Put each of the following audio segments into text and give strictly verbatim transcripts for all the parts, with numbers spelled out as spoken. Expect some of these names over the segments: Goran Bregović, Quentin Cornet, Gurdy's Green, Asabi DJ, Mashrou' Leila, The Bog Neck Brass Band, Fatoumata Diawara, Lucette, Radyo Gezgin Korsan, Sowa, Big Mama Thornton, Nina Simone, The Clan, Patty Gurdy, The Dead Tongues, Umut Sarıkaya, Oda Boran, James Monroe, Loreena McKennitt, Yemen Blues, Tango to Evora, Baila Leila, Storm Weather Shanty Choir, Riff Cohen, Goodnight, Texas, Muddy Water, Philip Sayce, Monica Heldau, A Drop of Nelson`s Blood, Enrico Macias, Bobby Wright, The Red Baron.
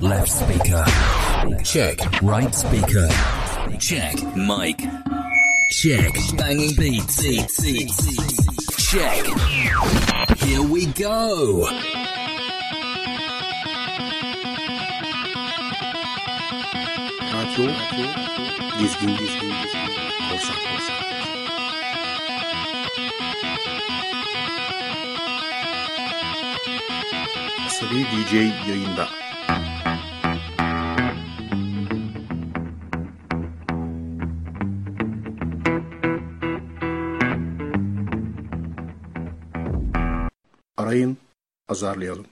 Left speaker. Check. Right speaker. Check. Mic. Check. Banging beats. Check. Here we go. Radyo Gezgin Korsan. Asabi D J yayında. Arayın, azarlayalım.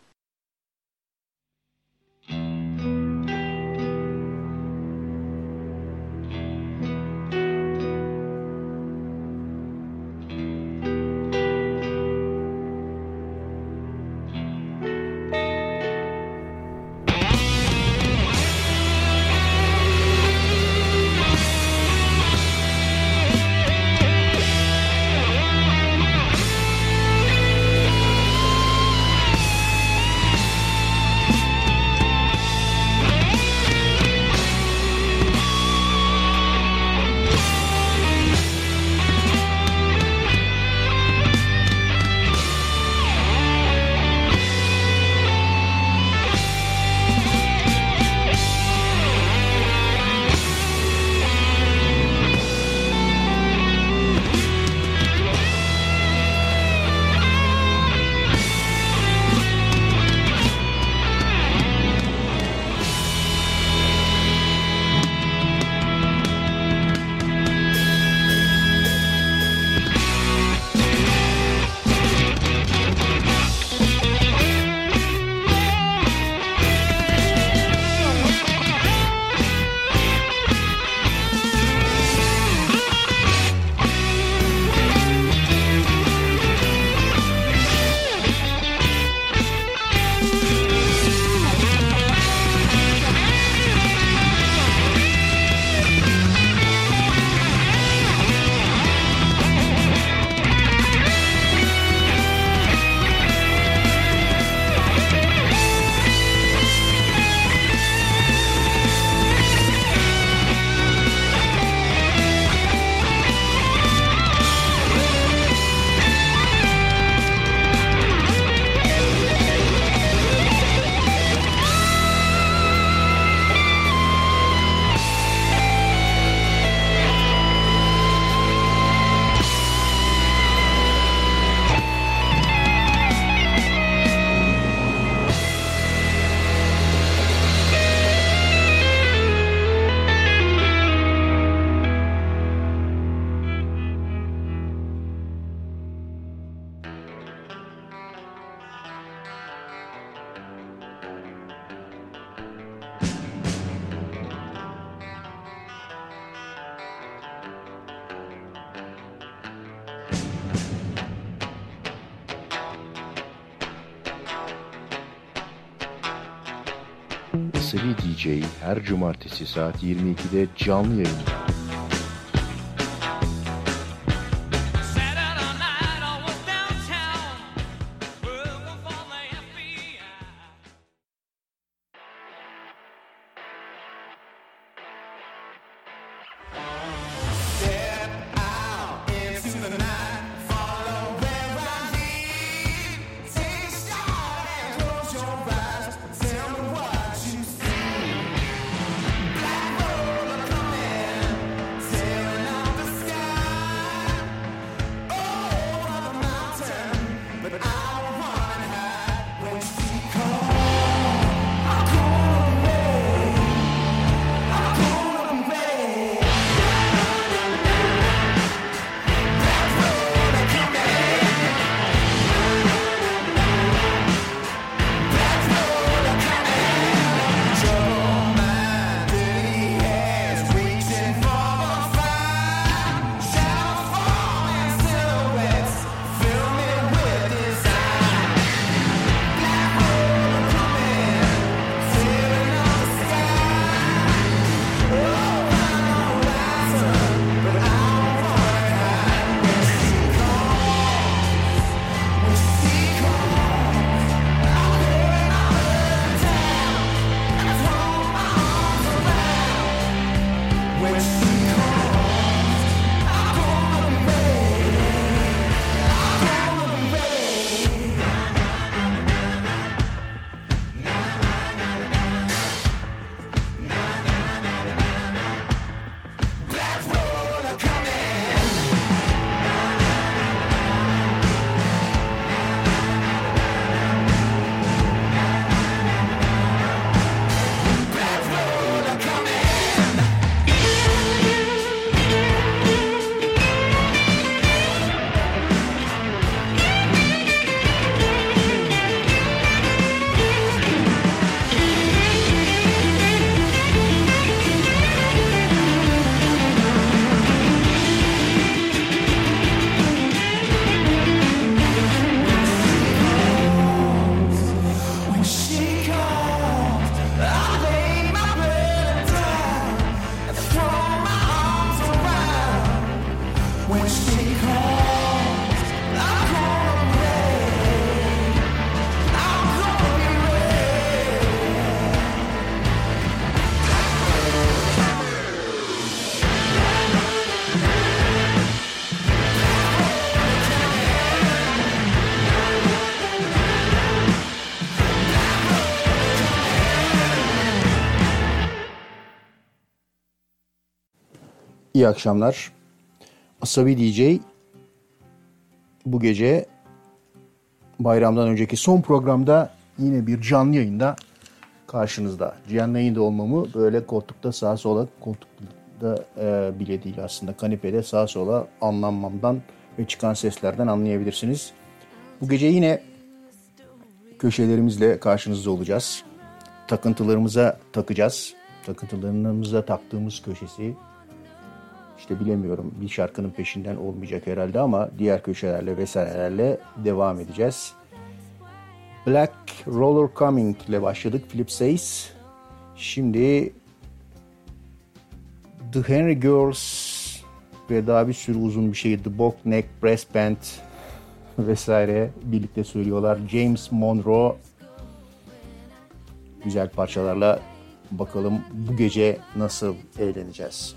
Asabi D J her cumartesi saat yirmi ikide canlı yayında. İyi akşamlar. Asabi D J bu gece bayramdan önceki son programda yine bir canlı yayında karşınızda. Canlı yayında olmamı böyle koltukta sağa sola, koltukta e, bile değil aslında kanepede sağa sola anlanmamdan ve çıkan seslerden anlayabilirsiniz. Bu gece yine köşelerimizle karşınızda olacağız. Takıntılarımıza takacağız. Takıntılarımıza taktığımız köşesi. İşte bilemiyorum, bir şarkının peşinden olmayacak herhalde ama diğer köşelerle vesairelerle devam edeceğiz. Black Roller Coming ile başladık. Philip Sayce. Şimdi The Henry Girls ve daha bir sürü uzun bir şey. The Bog Neck Brass Band vesaire birlikte söylüyorlar. James Monroe. Güzel parçalarla bakalım bu gece nasıl eğleneceğiz.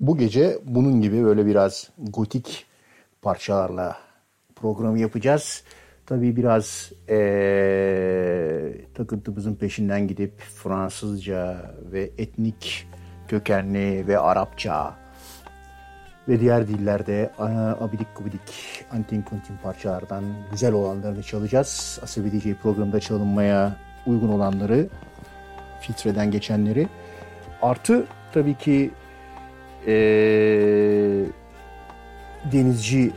Bu gece bunun gibi böyle biraz gotik parçalarla programı yapacağız. Tabii biraz ee, takıntımızın peşinden gidip Fransızca ve etnik kökenli ve Arapça ve diğer dillerde abidik gubidik antin kuntin parçalardan güzel olanlarını çalacağız. Asabi D J programında çalınmaya uygun olanları, filtreden geçenleri. Artı tabii ki ee, denizci,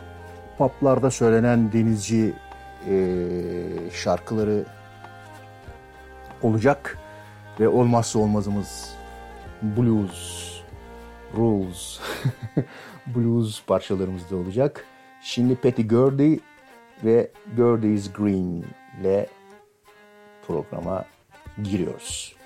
poplarda söylenen denizci ee, şarkıları olacak ve olmazsa olmazımız blues rules blues parçalarımız da olacak. Şimdi Patty Gurdy ve Gurdy's Green ile programa giriyoruz.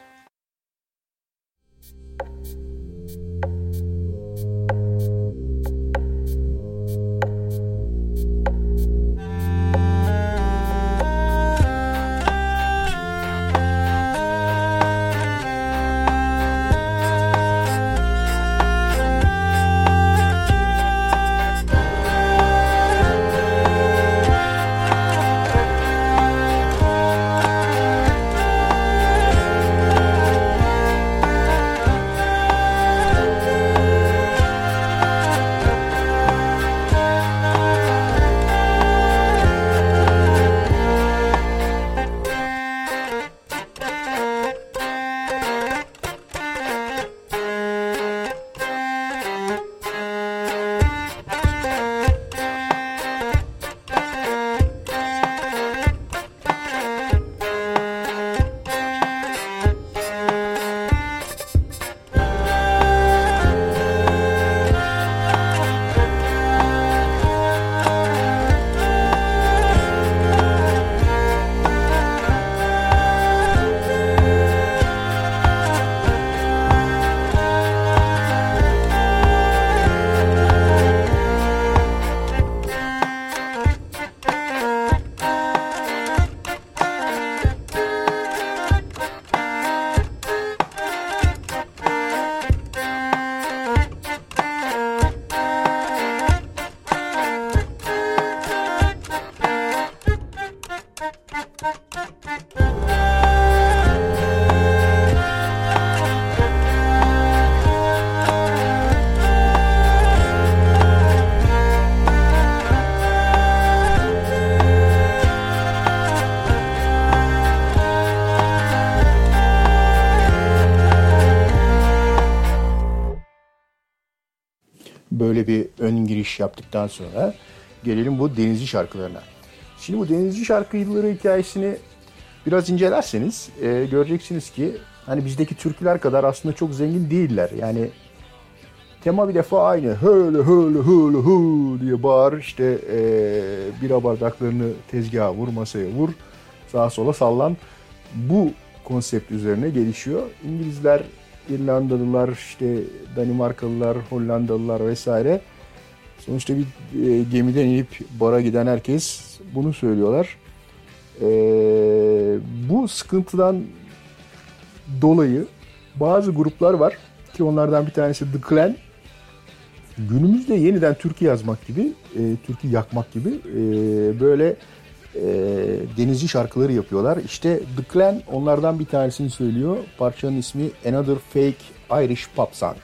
Yaptıktan sonra gelelim bu denizci şarkılarına. Şimdi bu denizci şarkıları hikayesini biraz incelerseniz e, göreceksiniz ki hani bizdeki türküler kadar aslında çok zengin değiller. Yani tema bir defa aynı. Höle höle höle höle diye bağır, işte e, bira bardaklarını tezgaha vur, masaya vur, sağa sola sallan. Bu konsept üzerine gelişiyor. İngilizler, İrlandalılar, işte Danimarkalılar, Hollandalılar vesaire. Sonuçta bir e, gemiden inip bara giden herkes bunu söylüyorlar. E, bu sıkıntıdan dolayı bazı gruplar var ki onlardan bir tanesi The Clan. Günümüzde yeniden türkü yazmak gibi, e, türkü yakmak gibi e, böyle e, denizci şarkıları yapıyorlar. İşte The Clan onlardan bir tanesini söylüyor. Parçanın ismi Another Fake Irish Pop Song.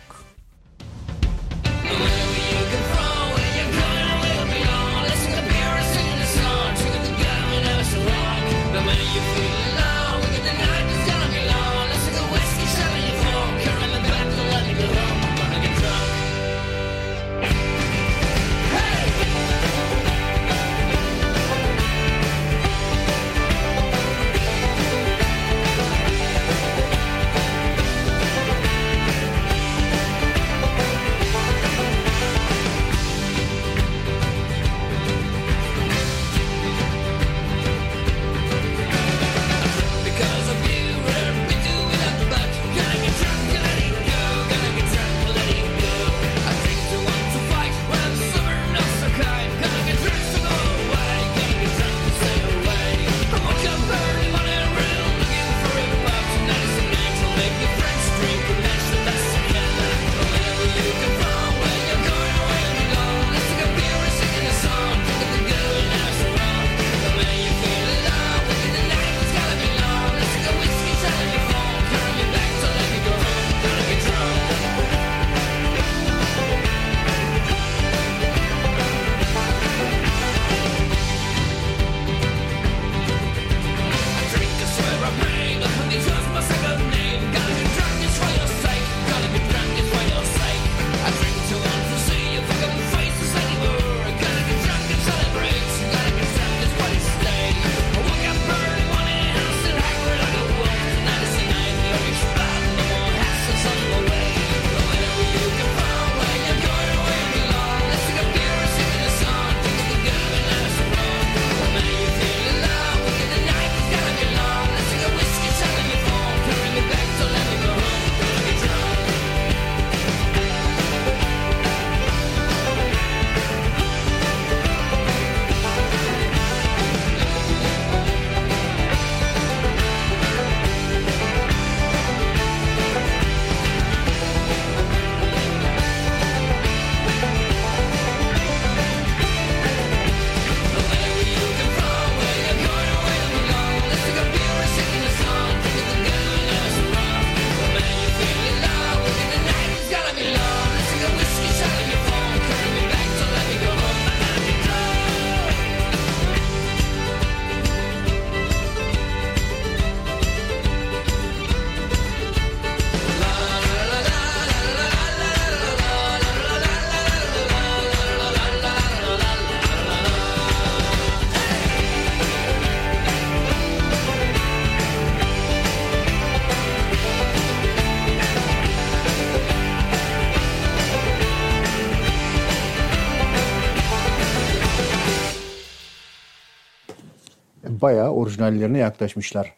bayağı orijinallerine yaklaşmışlar.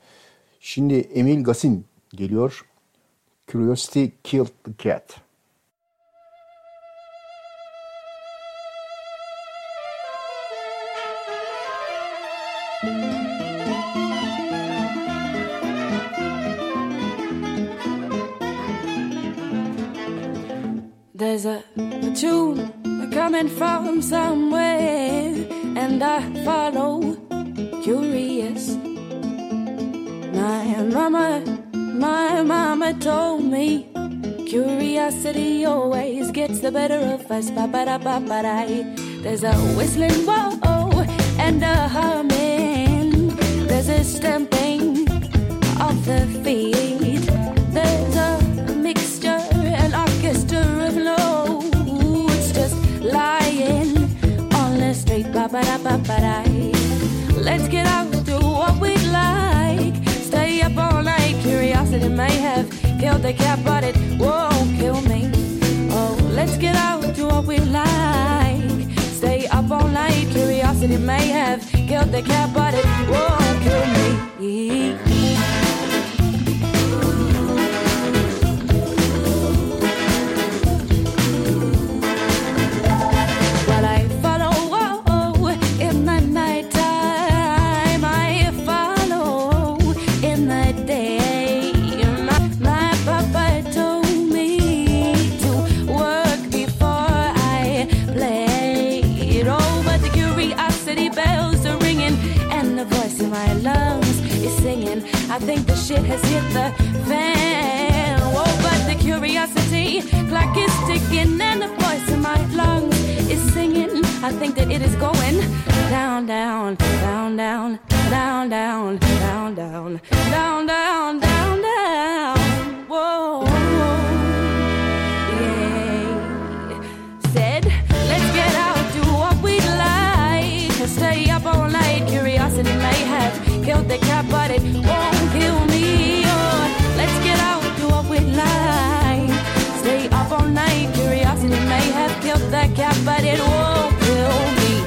Şimdi Emilie Gassin geliyor. Curiosity Killed the Cat. There's a, a tune coming from somewhere, and I follow curious. My mama, my mama told me curiosity always gets the better of us. Ba-ba-da-ba-ba-da. There's a whistling whoa and a humming. There's a stamping of the feet. There's a mixture, an orchestra of low. It's just lying on the street. Ba-ba-da-ba-ba-da. Let's get out, do what we like. Stay up all night, curiosity may have killed the cat, but it won't kill me. Oh, let's get out, do what we like. Stay up all night, curiosity may have killed the cat, but it won't kill me. While I follow in the night time, I follow in the day. My, my papa told me to work before I played. Oh, but the curiosity bells are ringing, and the voice in my lungs is singing. I think the shit has hit the fan. Oh, but the curiosity clock is ticking, and the voice in my lungs is singing. I think that it is going down, down, down, down, down, down, down, down, down, down, down, down. Whoa, yeah. Said, let's get out, do what we like. Stay up all night, curiosity may have killed the cat, but it won't kill me. Oh, let's get out, do what we like. Stay up all night, curiosity may have killed the cat, but it won't kill me.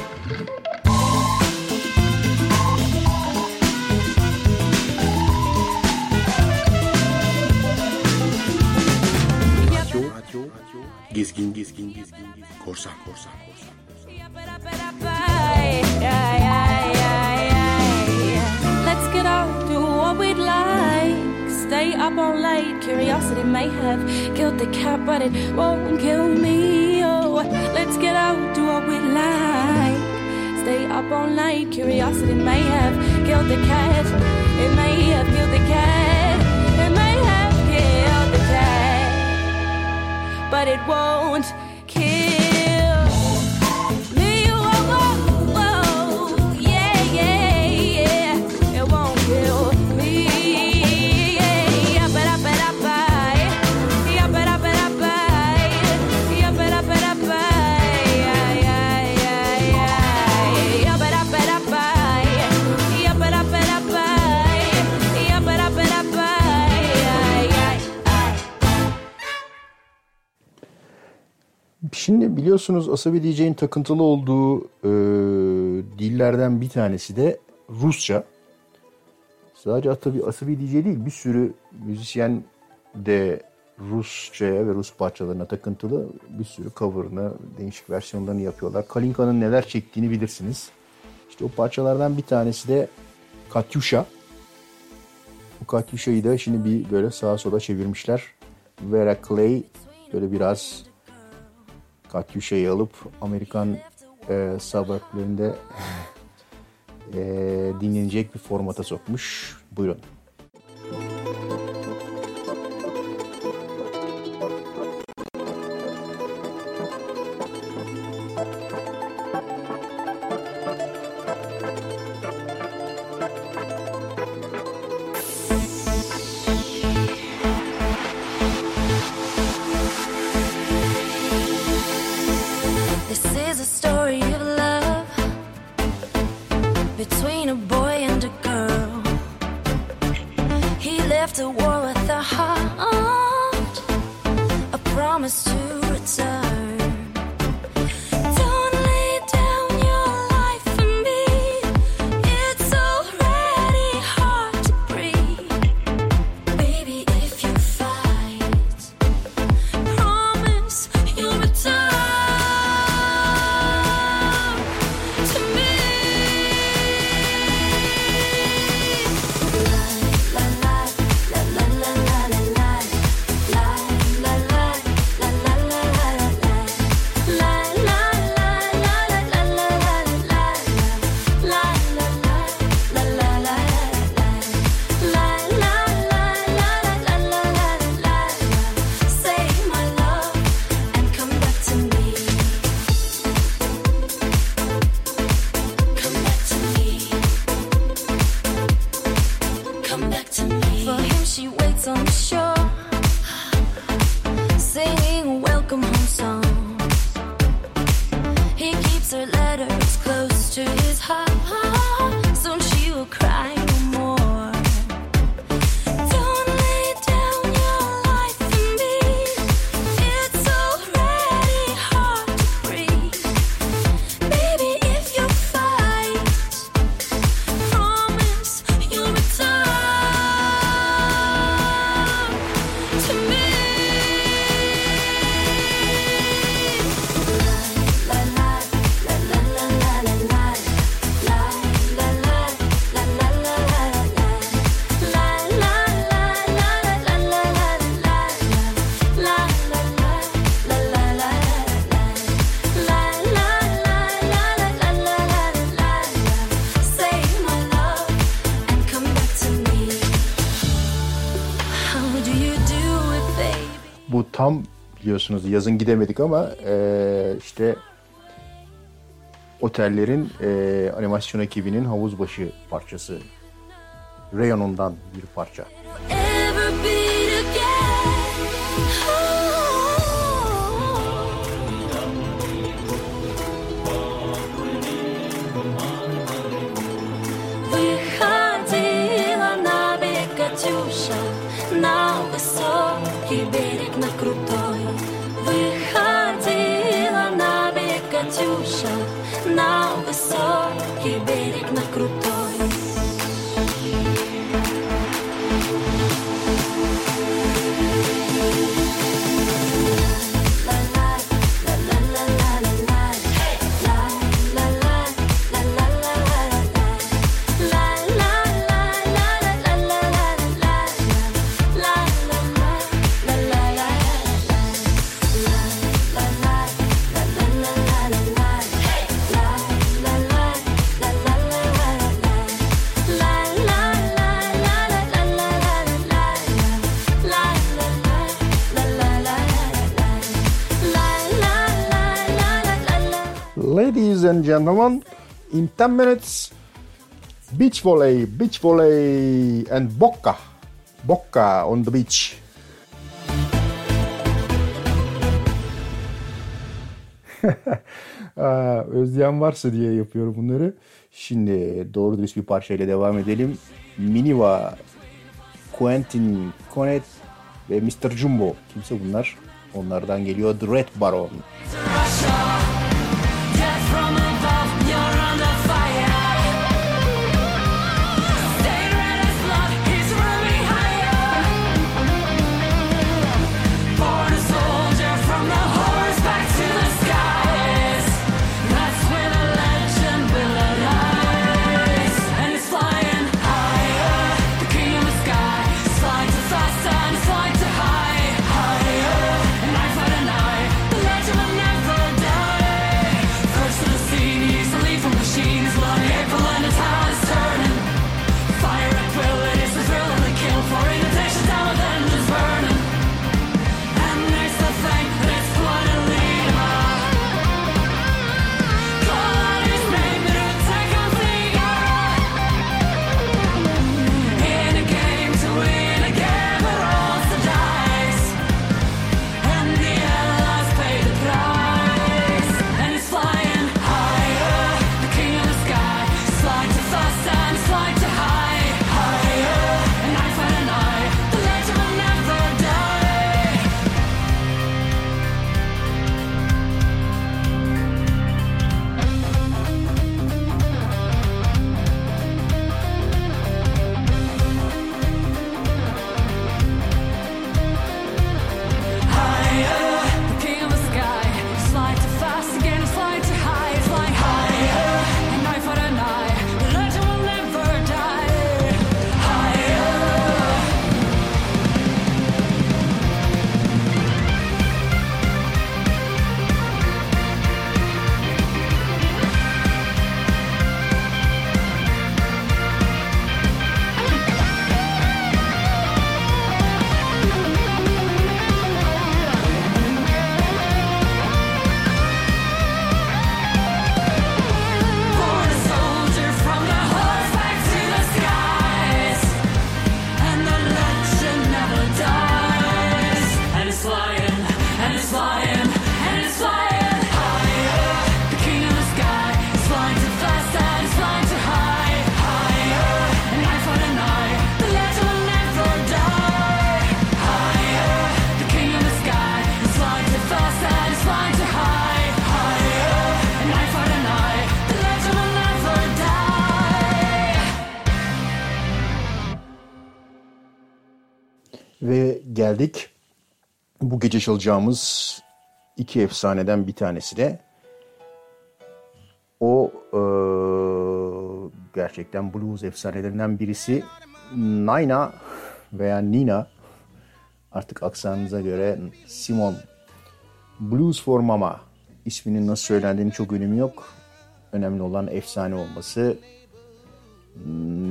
Gezgin, gezgin, gezgin, gezgin. Korsan, korsan, korsan. Let's get out, do what we'd like. Stay up all night, curiosity may have killed the cat, but it won't kill me. Oh, let's get out, do what we'd like. Stay up all night, curiosity may have killed the cat. It may have killed the cat. It may have killed the cat. But it won't kill me. Whoa, whoa, whoa. Yeah, yeah, yeah. It won't kill me. Yeah, but I bet I buy. Yeah, but I bet I buy. Yeah, but I bet I buy. Yeah, yeah, yeah. Yeah, but I bet I buy. Yeah, but I bet I buy. Yeah, but I bet I buy. Yeah, Şimdi biliyorsunuz Asabi D J'nin takıntılı olduğu e, dillerden bir tanesi de Rusça. Sadece tabii Asabi D J değil, bir sürü müzisyen de Rusça'ya ve Rus parçalarına takıntılı, bir sürü cover'ını, değişik versiyonlarını yapıyorlar. Kalinka'nın neler çektiğini bilirsiniz. İşte o parçalardan bir tanesi de Katyusha. Bu Katyusha'yı da şimdi bir böyle sağa sola çevirmişler. Vera Clay böyle biraz Katyusha'yı alıp Amerikan e, sabahlarında e, dinlenecek bir formata sokmuş. Buyurun. Don't lay down your life for me. It's all right. tam biliyorsunuz yazın gidemedik ama e, işte otellerin e, animasyon ekibinin havuzbaşı parçası reyonundan bir parça. Ladies and gentlemen, in ten minutes, beach volley, beach volley and bocca, bocca on the beach. Aa, özleyen varsa diye yapıyorum bunları. Şimdi doğru dürüst bir parçayla devam edelim. Miniva, Quentin Cornet ve mister Jumbo. Kimse bunlar? Onlardan geliyor The Red Baron. Geldik. Bu gece çalacağımız iki efsaneden bir tanesi de o e, gerçekten blues efsanelerinden birisi Nina veya Nina, artık aksanınıza göre Simone. Blues for Mama, isminin nasıl söylendiğini çok önemi yok. Önemli olan efsane olması.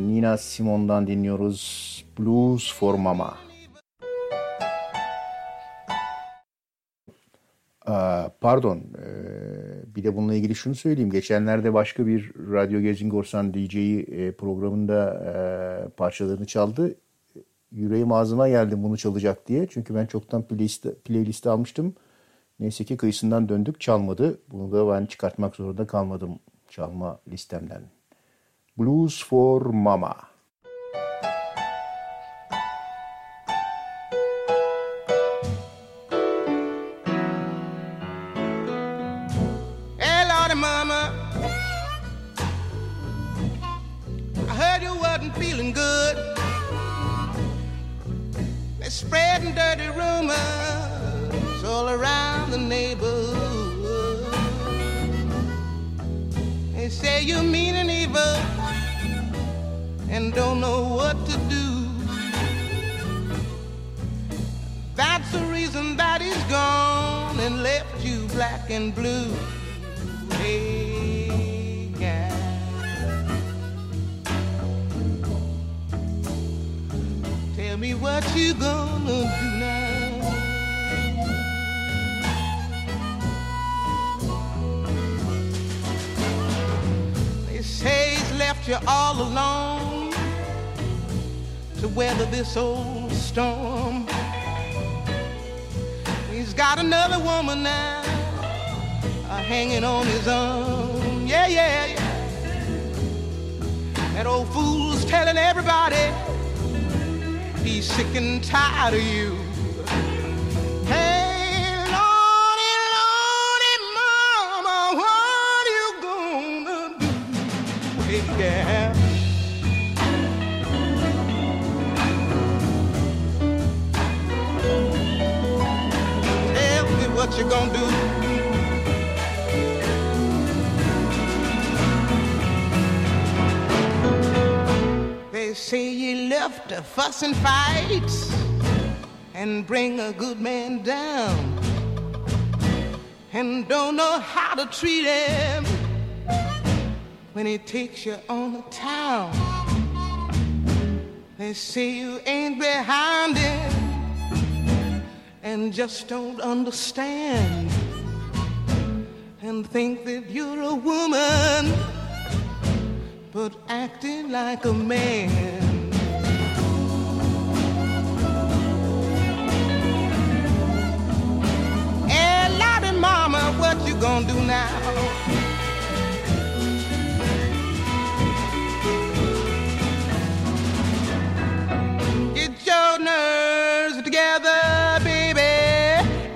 Nina Simone'dan dinliyoruz Blues for Mama. Aa, pardon, ee, bir de bununla ilgili şunu söyleyeyim. Geçenlerde başka bir Radyo Gezgin Korsan D J'yi e, programında e, parçalarını çaldı. Yüreğim ağzıma geldi bunu çalacak diye. Çünkü ben çoktan playliste, playliste almıştım. Neyse ki kıyısından döndük, çalmadı. Bunu da ben çıkartmak zorunda kalmadım çalma listemden. Blues for Mama. Spreading dirty rumors all around the neighborhood. They say you're mean and evil and don't know what to do. That's the reason that he's gone and left you black and blue. Hey, God, tell me what you gonna do now? They say he's left you all alone to weather this old storm. He's got another woman now uh, hanging on his arm. Yeah, yeah, yeah. That old fool's telling everybody he's sick and tired of you. Hey, Lordy, Lordy, Mama, what you gonna do? Hey, yeah. Tell me what you gonna do. They say you left to fuss and fight and bring a good man down and don't know how to treat him when he takes you on the town. They say you ain't behind him and just don't understand and think that you're a woman but acting like a man. Hey, Lottie Mama, what you gonna do now? Get your nerves together, baby,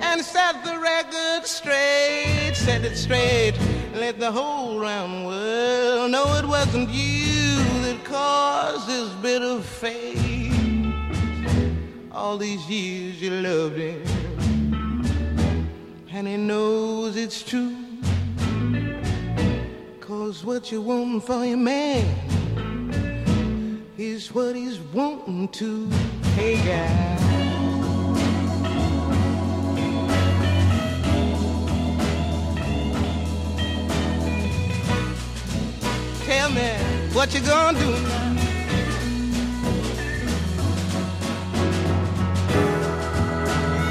and set the record straight, set it straight. Let the whole round world know it wasn't you that caused this bit of fate. All these years you loved him, and he knows it's true. Cause what you want for your man is what he's wanting to. Hey, guy. Tell me what you gonna do now.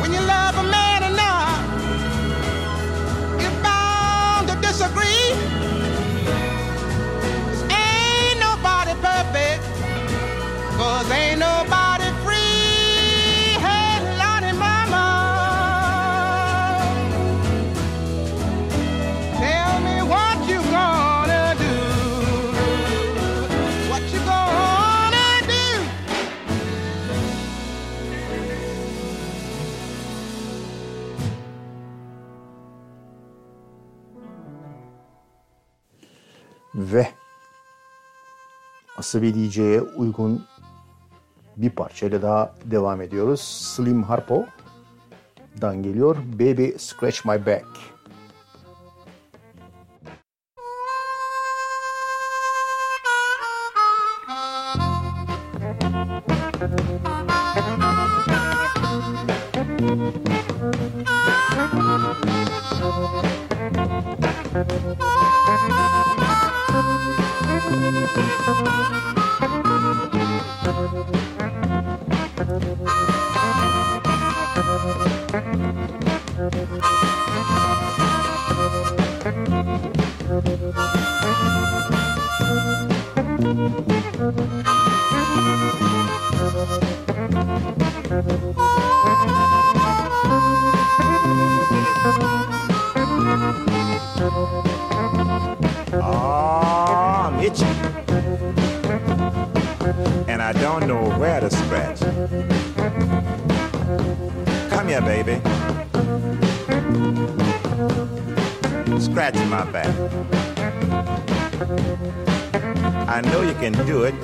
When you love a man enough, you're bound to disagree. 'Cause ain't nobody perfect, 'cause ain't nobody free. Hey, Lottie Mama, tell me what you gonna do. Ve Asabi D J'ye uygun bir parçayla daha devam ediyoruz. Slim Harpo'dan geliyor Baby Scratch My Back. Thank you. Ah, I'm itchy, and I don't know where to scratch. Come here, baby, scratch my back. I know you can do it,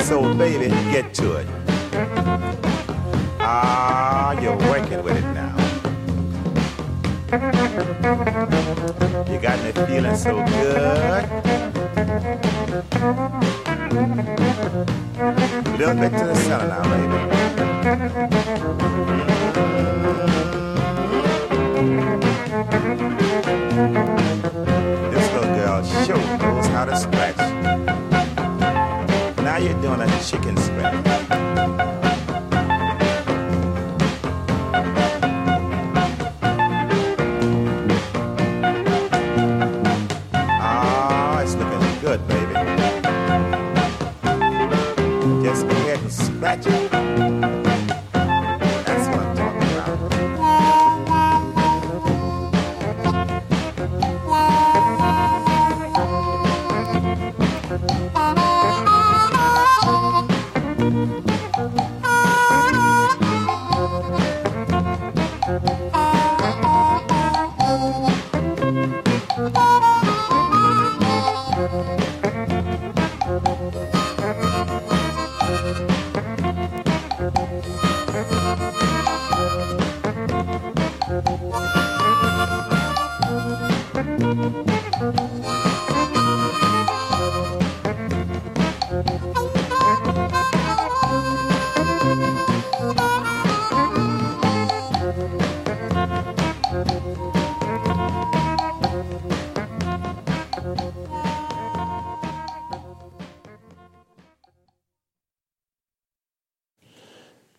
so baby, get to it. Ah, you're working with it now. You got me feeling so good. A little bit to the center now, baby. This little girl sure knows how to scratch. Now you're doing a chicken scratch.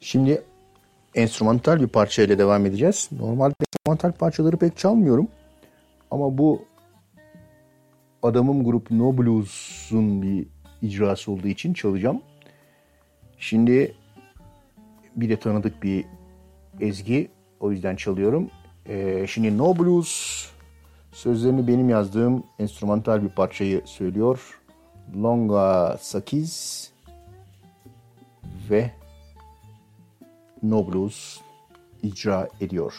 Şimdi enstrümantal bir parçayla devam edeceğiz. Normalde enstrümantal parçaları pek çalmıyorum. Ama bu adamım grup No Blues'un bir icrası olduğu için çalacağım. Şimdi bir de tanıdık bir ezgi. O yüzden çalıyorum. Ee, şimdi No Blues sözlerini benim yazdığım enstrümantal bir parçayı söylüyor. Longa Sakiz ve No Blues icra ediyor.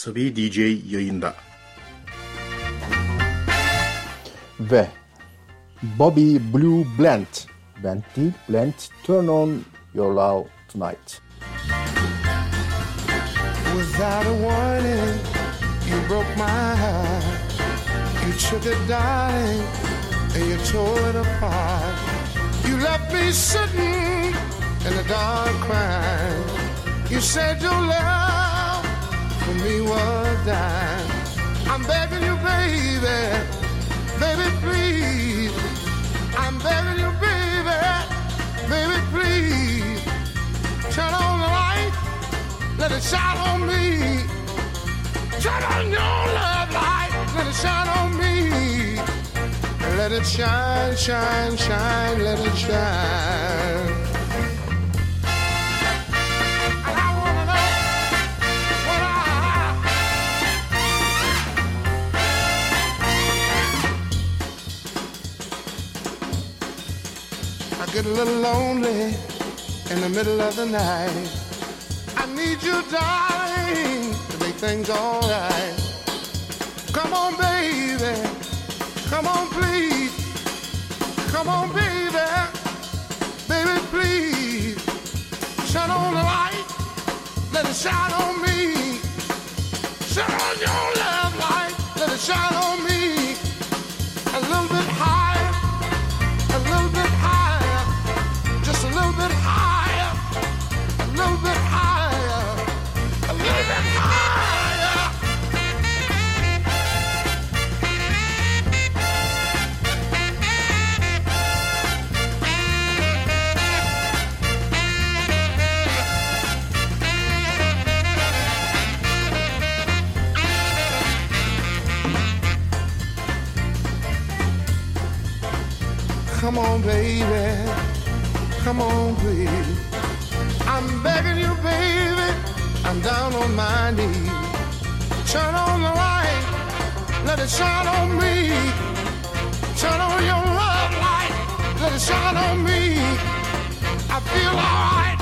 Asabi D J yayında. Ve Bobby "Blue" Bland, Bland değil, Bland, Turn On Your Love Tonight. Without a warning, you broke my heart. You took it, darling, and you tore it apart. You left me sitting in the dark crying. You said your love for me was dying. I'm begging you, baby, baby, please. I'm begging you, baby, baby, please. Turn on the light, let it shine on me. Turn on your love light, let it shine on me. Let it shine, shine, shine, let it shine. And I wanna know what I... I get a little lonely in the middle of the night. I need you, darling, to make things all right. Come on, baby. Come on, please. Come on, baby. Baby, please. Shine on the light. Let it shine on me. Shine on your love light. Let it shine on me. A little bit higher. A little bit higher. Just a little bit higher. A little bit higher. A little bit higher. Come on, baby, come on, please. I'm begging you, baby, I'm down on my knees. Turn on the light, let it shine on me. Turn on your love light, let it shine on me. I feel all right,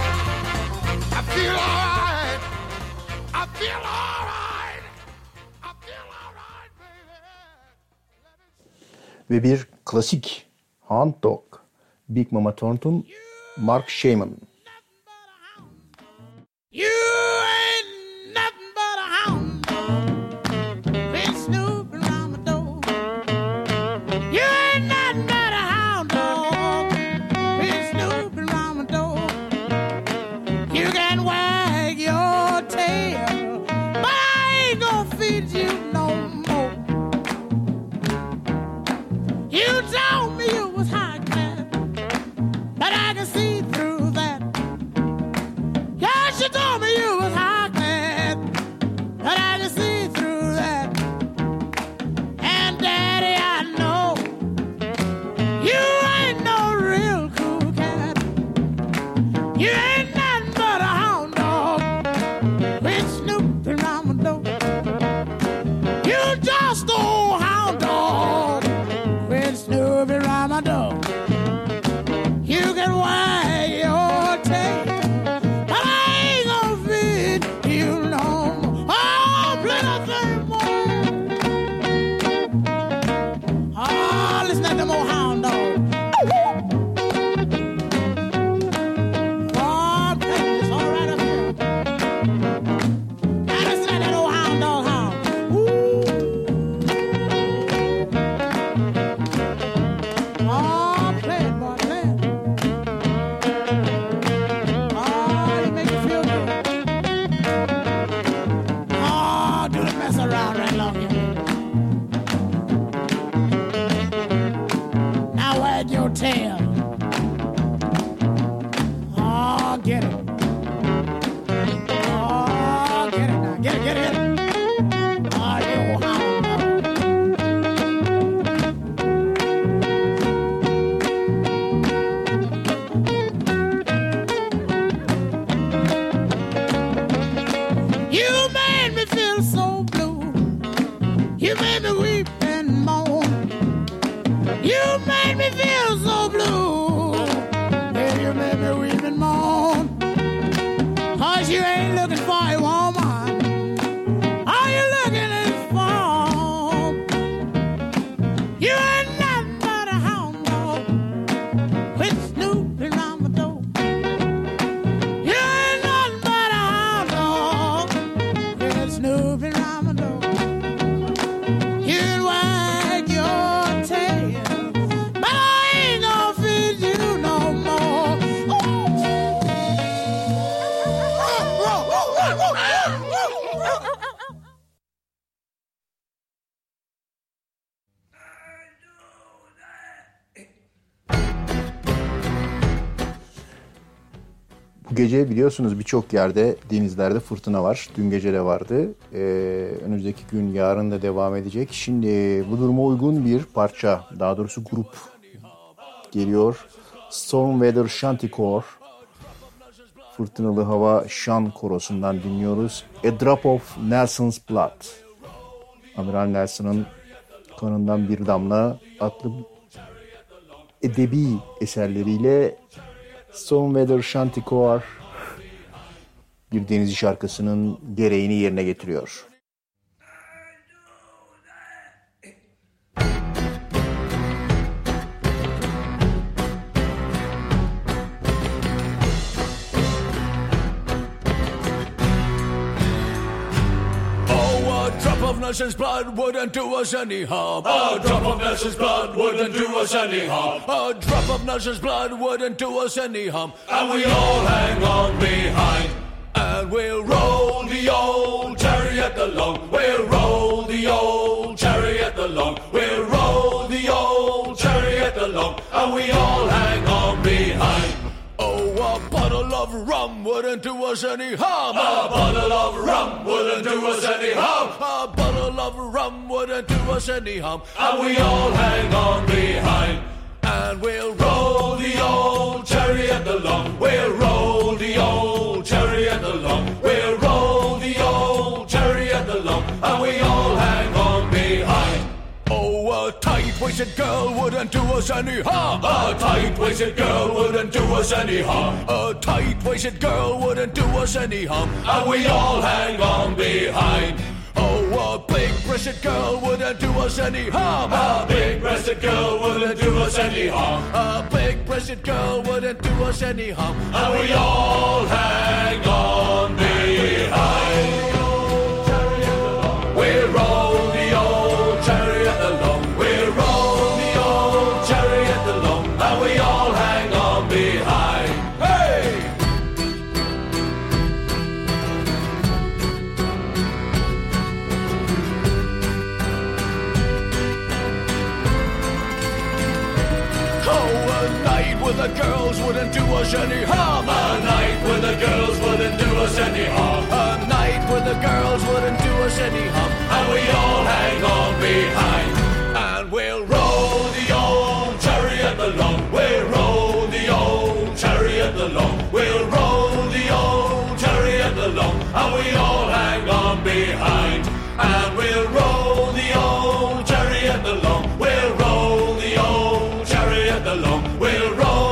I feel all right, I feel all right. I feel all right, baby. Ve bir klasik. Hound Dog, Big Mama Thornton, Marc Shaiman. You ain't nothing but a hound dog, been snooping around the door. You ain't nothing but a hound dog, been snooping around the door. You can wag your tail, but I ain't gonna feed you no more. You told me you was high class, but I can see through that. Yeah, she told me you was high class, but I can see through that. And Daddy, I know you ain't no real cool cat. You ain't nothing but a hound dog with snooping around my door. You just old hound dog with snooping around my door. You can wag your tail, but I ain't gonna feed you no more. Oh, play nothing more. Oh, listen to them old hound dogs. Oh, play this all right up here. Now listen to that old hound dog howl. Ooh. Oh, play. gece biliyorsunuz birçok yerde denizlerde fırtına var. Dün gece de vardı. Ee, önümüzdeki gün yarın da devam edecek. Şimdi bu duruma uygun bir parça, daha doğrusu grup geliyor. Storm Weather Shanty Choir. Fırtınalı Hava Şan Korosu'ndan dinliyoruz. A Drop of Nelson's Blood. Amiral Nelson'ın kanından bir damla adlı edebi eserleriyle Storm Weather Shanty Choir bir denizci şarkısının gereğini yerine getiriyor. Nelson's blood wouldn't do us any harm. A drop of Nelson's blood wouldn't do us any harm. A drop of Nelson's blood wouldn't do us any harm. And we all hang on behind. And we'll roll the old chariot along. We'll roll the old chariot along. We'll roll the old chariot along. And we all hang on behind. Oh, a bottle of rum wouldn't do us any harm. A bottle of rum wouldn't do us any harm. A bottle of rum wouldn't do us any harm. And we all hang on behind. And we'll roll the old chariot along. We'll roll the old chariot along. We'll roll the old chariot along. And we all hang on behind. Oh, a tight-waisted girl wouldn't do us any harm. A tight-waisted girl wouldn't do us any harm. A tight-waisted girl wouldn't do us any harm. And we all hang on behind. Oh, a big-breasted girl wouldn't do us any harm. A big-breasted girl wouldn't do us any harm. A big-breasted girl wouldn't do us any harm. And we all hang on behind. We're all the girls wouldn't do us any harm. A night where the girls wouldn't do us any harm. A night where the girls wouldn't do us any harm. And we all hang on behind. And we'll roll the old chariot along. We'll roll the old chariot along. We'll roll the old chariot along. And we all hang on behind. And we'll roll the old chariot along. We'll roll the old chariot along. We'll roll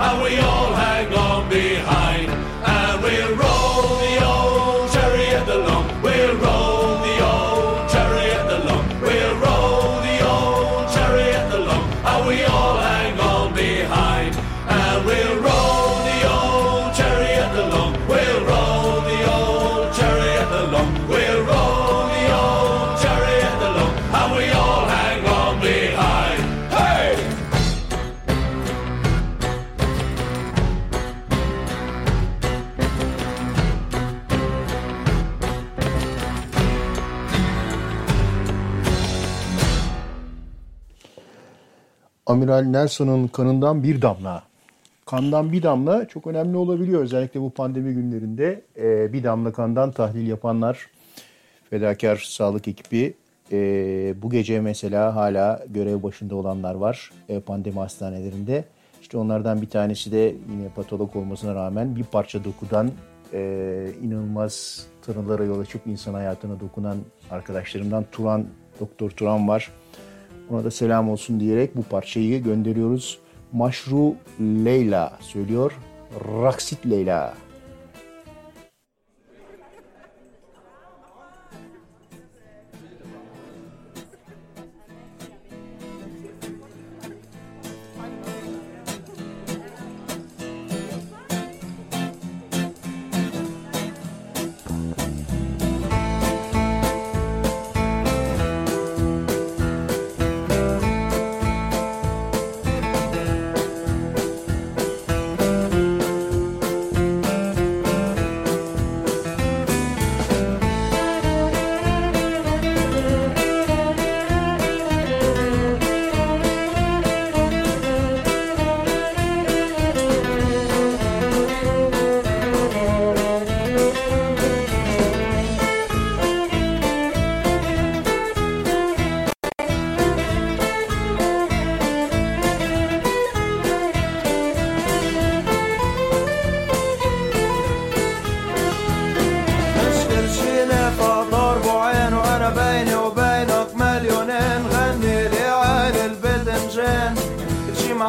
and we all hang on behind. And we'll roll the old chariot along. We'll roll the old chariot along. We'll roll the old chariot along. And we all hang on behind. And we'll roll the old chariot along. We'll roll the old chariot along. We'll roll the old chariot along. And we all hang on behind. Hey! Amiral Nelson'un kanından bir damla. Kandan bir damla çok önemli olabiliyor. Özellikle bu pandemi günlerinde e, bir damla kandan tahlil yapanlar, fedakar sağlık ekibi. E, bu gece mesela hala görev başında olanlar var e, pandemi hastanelerinde. İşte onlardan bir tanesi de yine patolog olmasına rağmen bir parça dokudan e, inanılmaz tanılara yol açıp insan hayatına dokunan arkadaşlarımdan Turan, Doktor Turan var. Ona da selam olsun diyerek bu parçayı gönderiyoruz. Mashrou' Leila söylüyor. Raksit Leyla.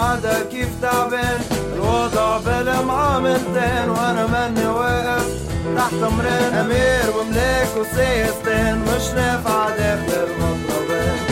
عادة كيف تعبان الوضع بالمعام التان وانا مني واقف تحت امرين امير وملاك وسيستان مش نافع داخل المطلبات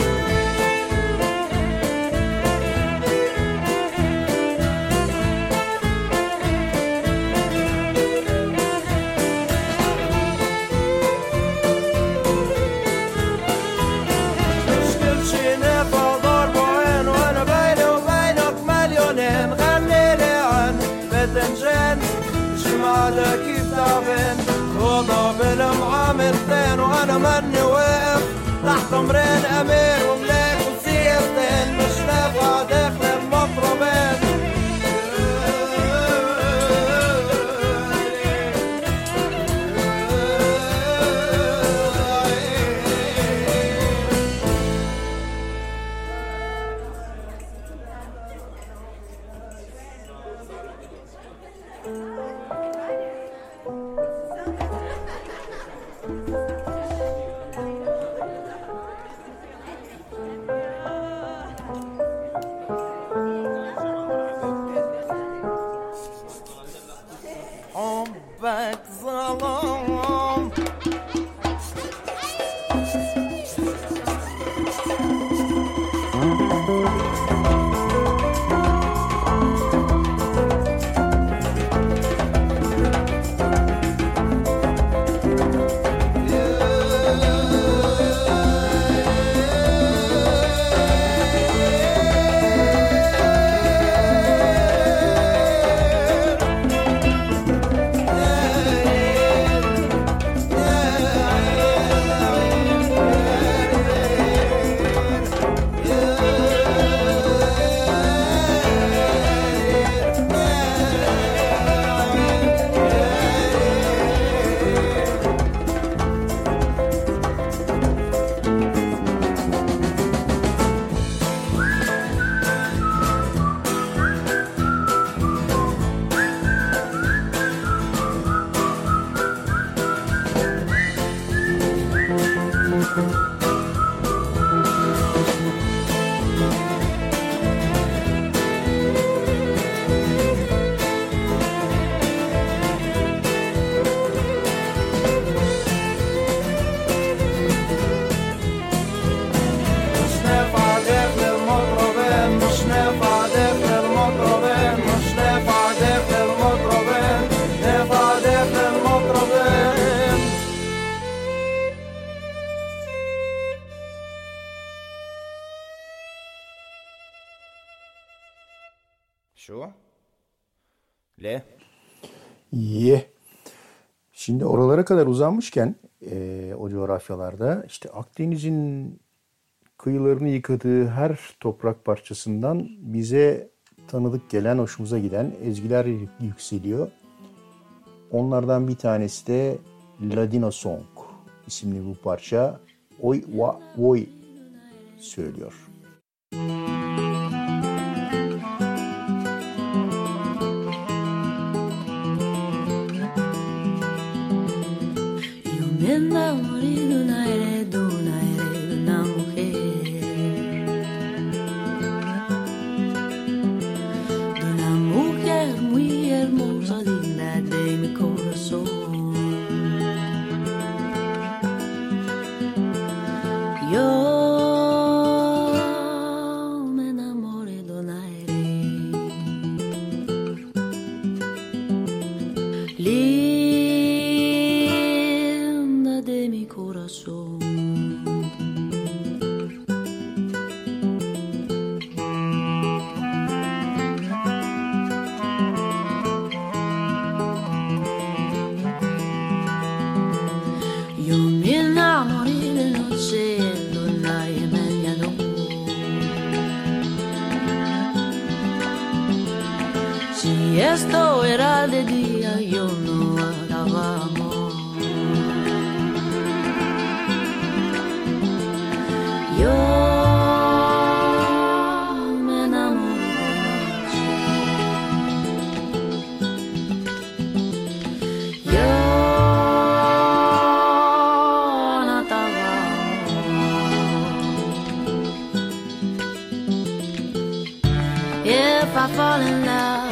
كيف تعبان وضع بالمعام التان وانا مني واقف تحت امرين امير وملاك وسير تان مش نافع داخل المطربات Şimdi oralara kadar uzanmışken e, o coğrafyalarda işte Akdeniz'in kıyılarını yıkadığı her toprak parçasından bize tanıdık gelen, hoşumuza giden ezgiler yükseliyor. Onlardan bir tanesi de Ladino Song isimli bu parça Oi Va Voi söylüyor. Me morí de una eres, de una eres, de una mujer, de una mujer muy hermosa, linda de mi corazón. Yo me enamoré de una eres. Li- Esto era de día, yo no hallaba amor. Yo me enamoré. Yo no hallaba amor. Yeah. if I fall in love,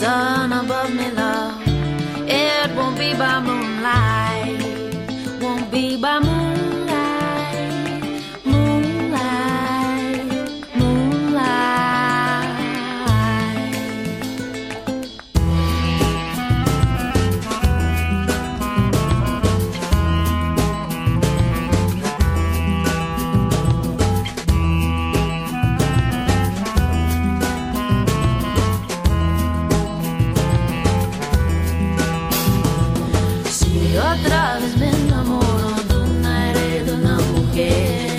sun above me, love. It won't be by moonlight, won't be by moonlight, moonlight, moonlight. Si otra vez me enamoro de una eres de una mujer,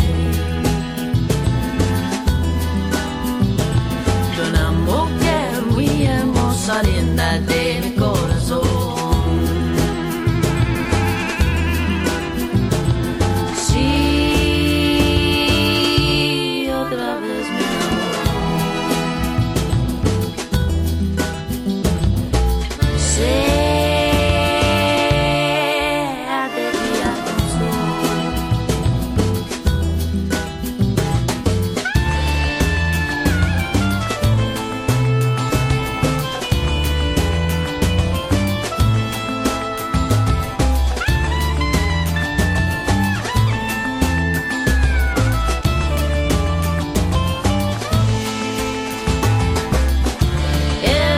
de una mujer muy hermosa, linda de mi corazón. Si otra vez me enamoro, sea de mi corazón.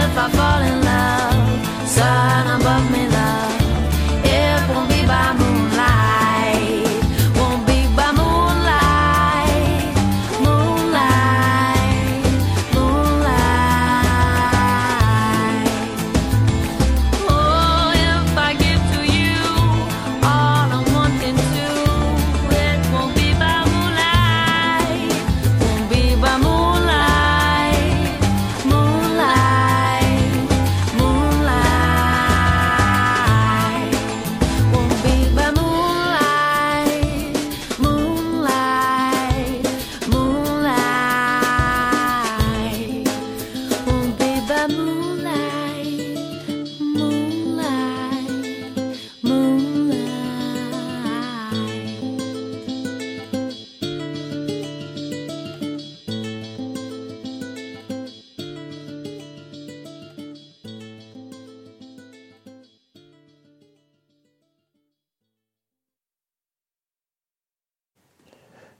If I fall in love, sun above me, love. It won't be by moonlight, won't be by moonlight, moonlight, moonlight. Oh, if I give to you all I'm wanting to, it won't be by moonlight, won't be by moonlight, moonlight, moonlight, won't be by moonlight, moonlight, moonlight, won't be by moonlight, moonlight, moonlight.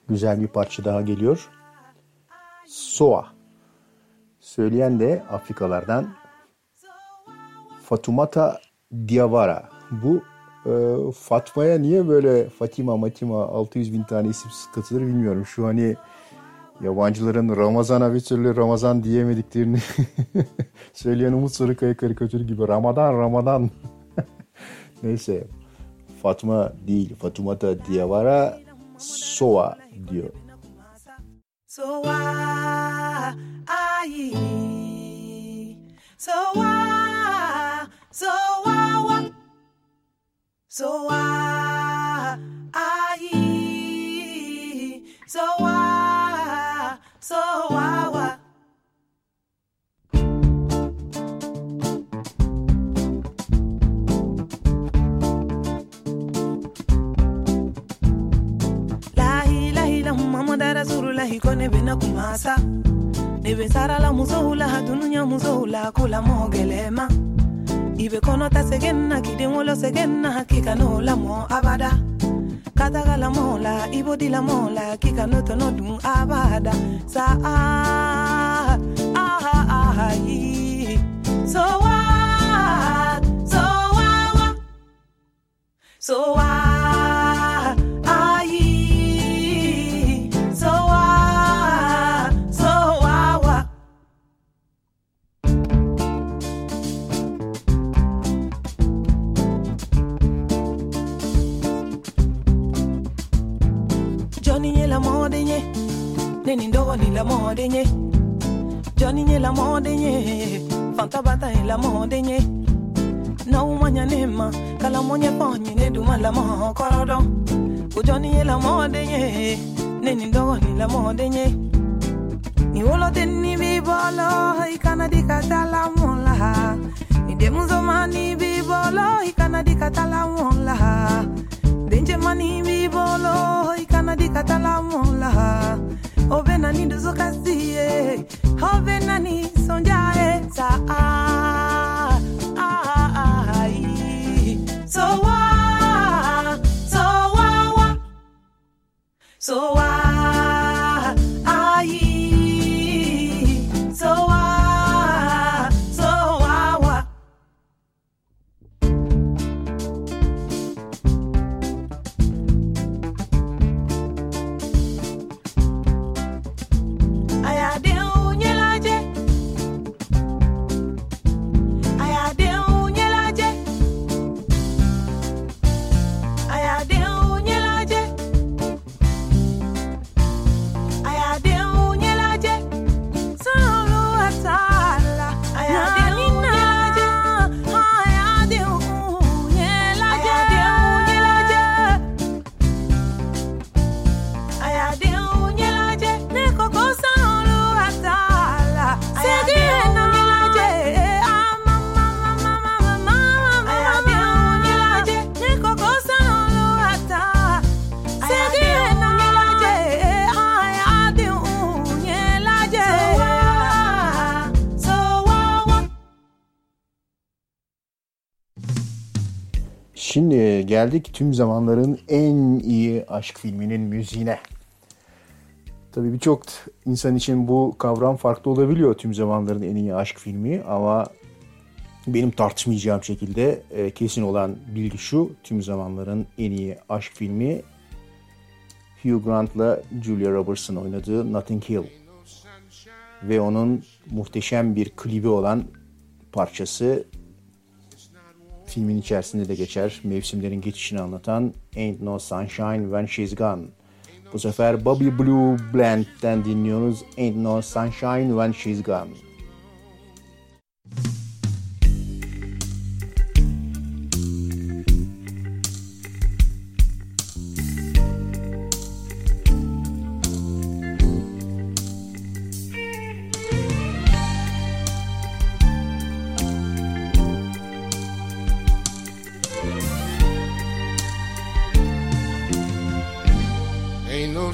Güzel bir parça daha geliyor. Soa. Söyleyen de Afrikalardan Fatoumata Diawara. Bu e, Fatma'ya niye böyle Fatima, Matima altı yüz bin tane isim katılır bilmiyorum. Şu hani yabancıların Ramazan'a bir türlü Ramazan diyemediklerini söyleyen Umut Sarıkaya karikatürü gibi Ramazan, Ramazan. Neyse. Fatma değil. Fatoumata Diawara Soa diyor. So why I so why so why why- so why I so why so why why Mamada Zurula Hikone Benakumasa Neve Sarala Musola Hadunya Musola Kula Mogelema Ibekonota Segena Kidemolo Segena Kikanola Mo Abada Katagala Mola Ibodila Mola Kikanoto Nodum Abada Sa Ah Ah Ahi So Ah So Ah So Ah Ahi Johnny nye la mode nye, neni ndogo ni la mode nye. Johnny nye la mode nye, fanta bata ni la mode nye. Na umanya nema, kala monye ponye ne duma la mo korodo. O Johnny nye la mode nye, neni ndogo ni la mode nye. Ni wolo teni bibolo, ikana di katala mola. Ni demuzo mani bibolo, ikana di katala mola. Denje mani bibolo, di katala mola o benani do zokasi e o benani sonja So I, I, so I, so I, why? I had the only lodge. I had the only lodge. I had the Şimdi geldik tüm zamanların en iyi aşk filminin müziğine. Tabii birçok insan için bu kavram farklı olabiliyor, tüm zamanların en iyi aşk filmi, ama benim tartışmayacağım şekilde e, kesin olan bilgi şu: tüm zamanların en iyi aşk filmi Hugh Grant'la Julia Roberts'ın oynadığı Notting Hill ve onun muhteşem bir klibi olan parçası. Filmin içerisinde de geçer. Mevsimlerin geçişini anlatan Ain't No Sunshine When She's Gone. Bu sefer Bobby "Blue" Bland'den dinliyoruz Ain't No Sunshine When She's Gone.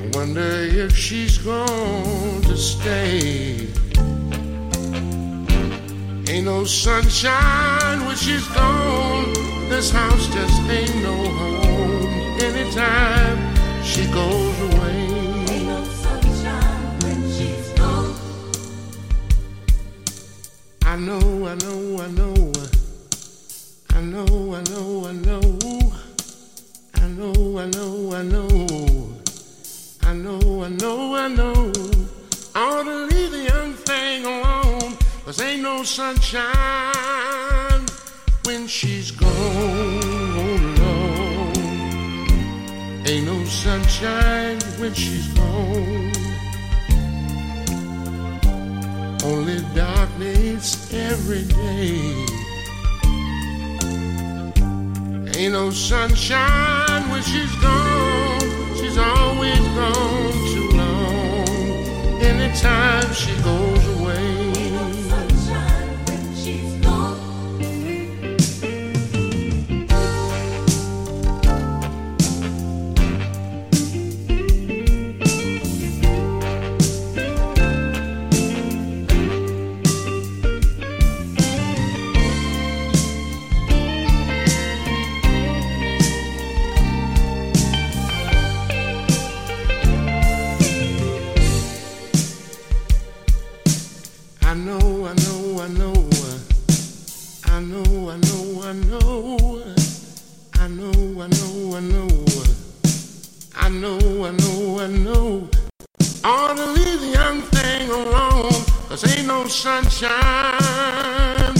I wonder if she's going to stay. Ain't no sunshine when she's gone. This house just ain't no home. Anytime she goes away. Ain't no sunshine when she's gone. I know, I know, I know. I know, I know, I know. I know, I know, I know. I know, I know, I know, I ought to leave the young thing alone, 'cause ain't no sunshine when she's gone, oh Lord. Ain't no sunshine when she's gone. Only darkness every day. Ain't no sunshine when she's gone. She's always gone too long. Anytime she goes away. Ain't no sunshine when she's sunshine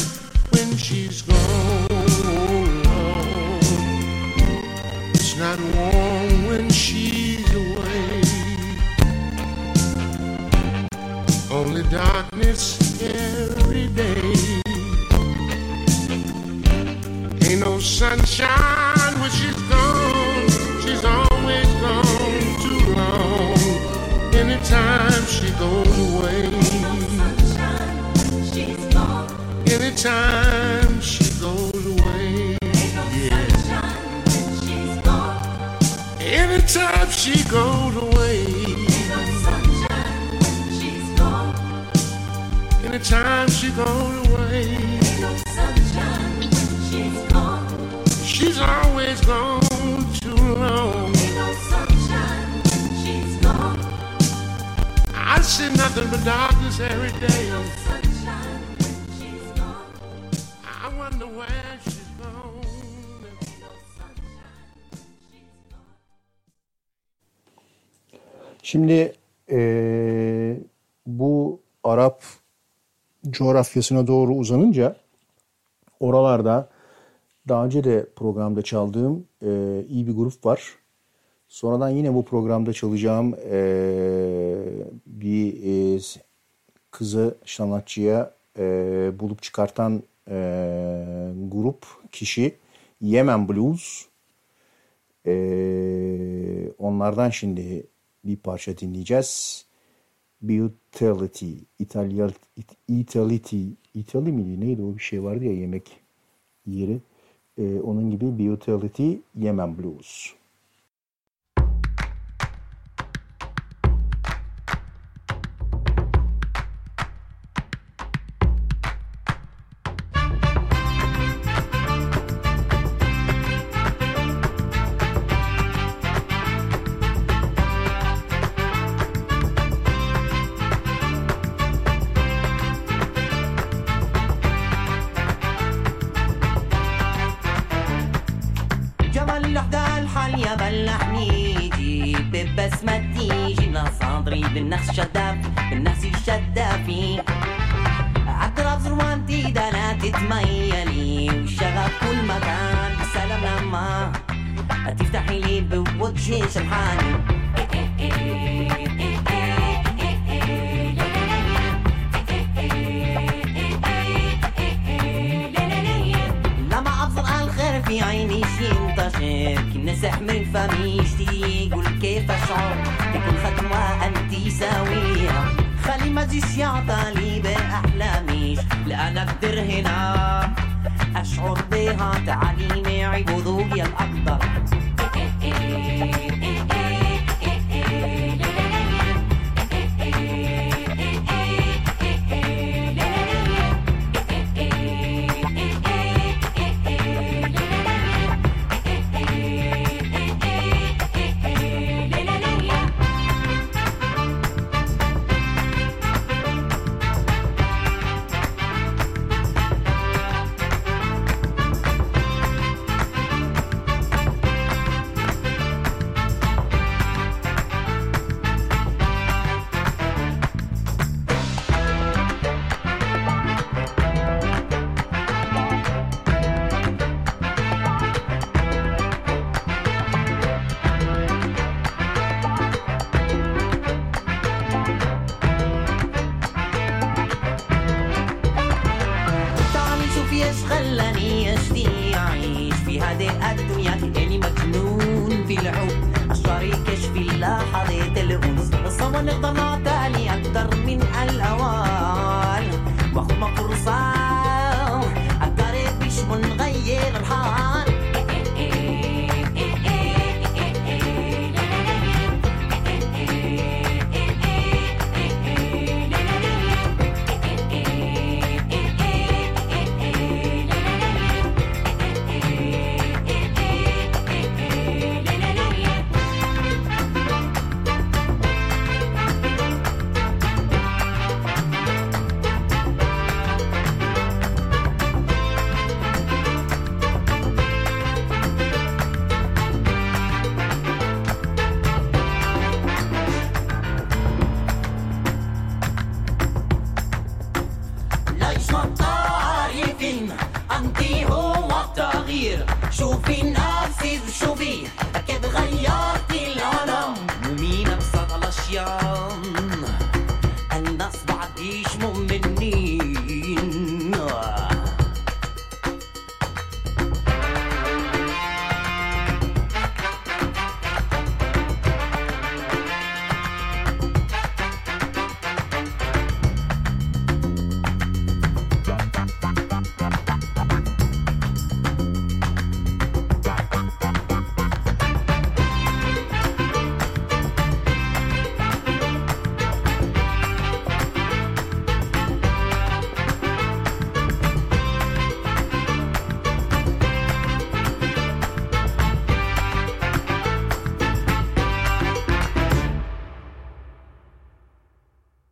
when she's gone. It's not warm when she's away. Only darkness every day. Ain't no sunshine when she's gone. She's always gone too long. Anytime she goes away. Sunshine, she's gone. Anytime she goes away. No yeah. Sunshine, she's gone. Anytime she goes away. No sunshine, she's gone. Anytime she goes away. No sunshine, she's gone. She's always gone too long. I see nothing but darkness every day. No sunshine, she's gone. I wonder where she's gone. No sunshine, she's gone. Şimdi ee, bu Arap coğrafyasına doğru uzanınca oralarda daha önce de programda çaldığım ee, iyi bir grup var. Sonradan yine bu programda çalacağım e, bir e, kızı sanatçıya e, bulup çıkartan e, grup kişi Yemen Blues. E, onlardan şimdi bir parça dinleyeceğiz. Beautility, İtalya, it, Itality, İtali miydi neydi o bir şey vardı ya yemek yeri. E, onun gibi Beautility, Yemen Blues.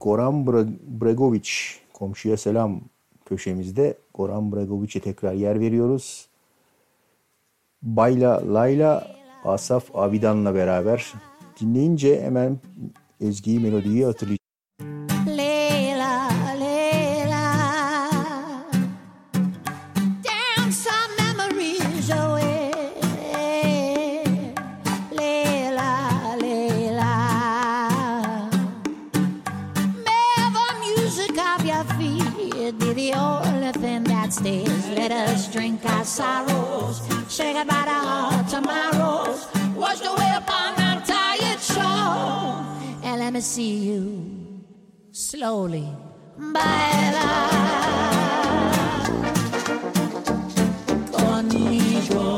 Goran Bregović, komşuya selam köşemizde Goran Bregović'e tekrar yer veriyoruz. Bayla Layla, Asaf Abidan'la beraber dinleyince hemen ezgiyi, melodiyi hatırlayacağız. Let us drink our sorrows, say goodbye to all tomorrows, wash away upon our tired shore, and let me see you slowly, baila conmigo.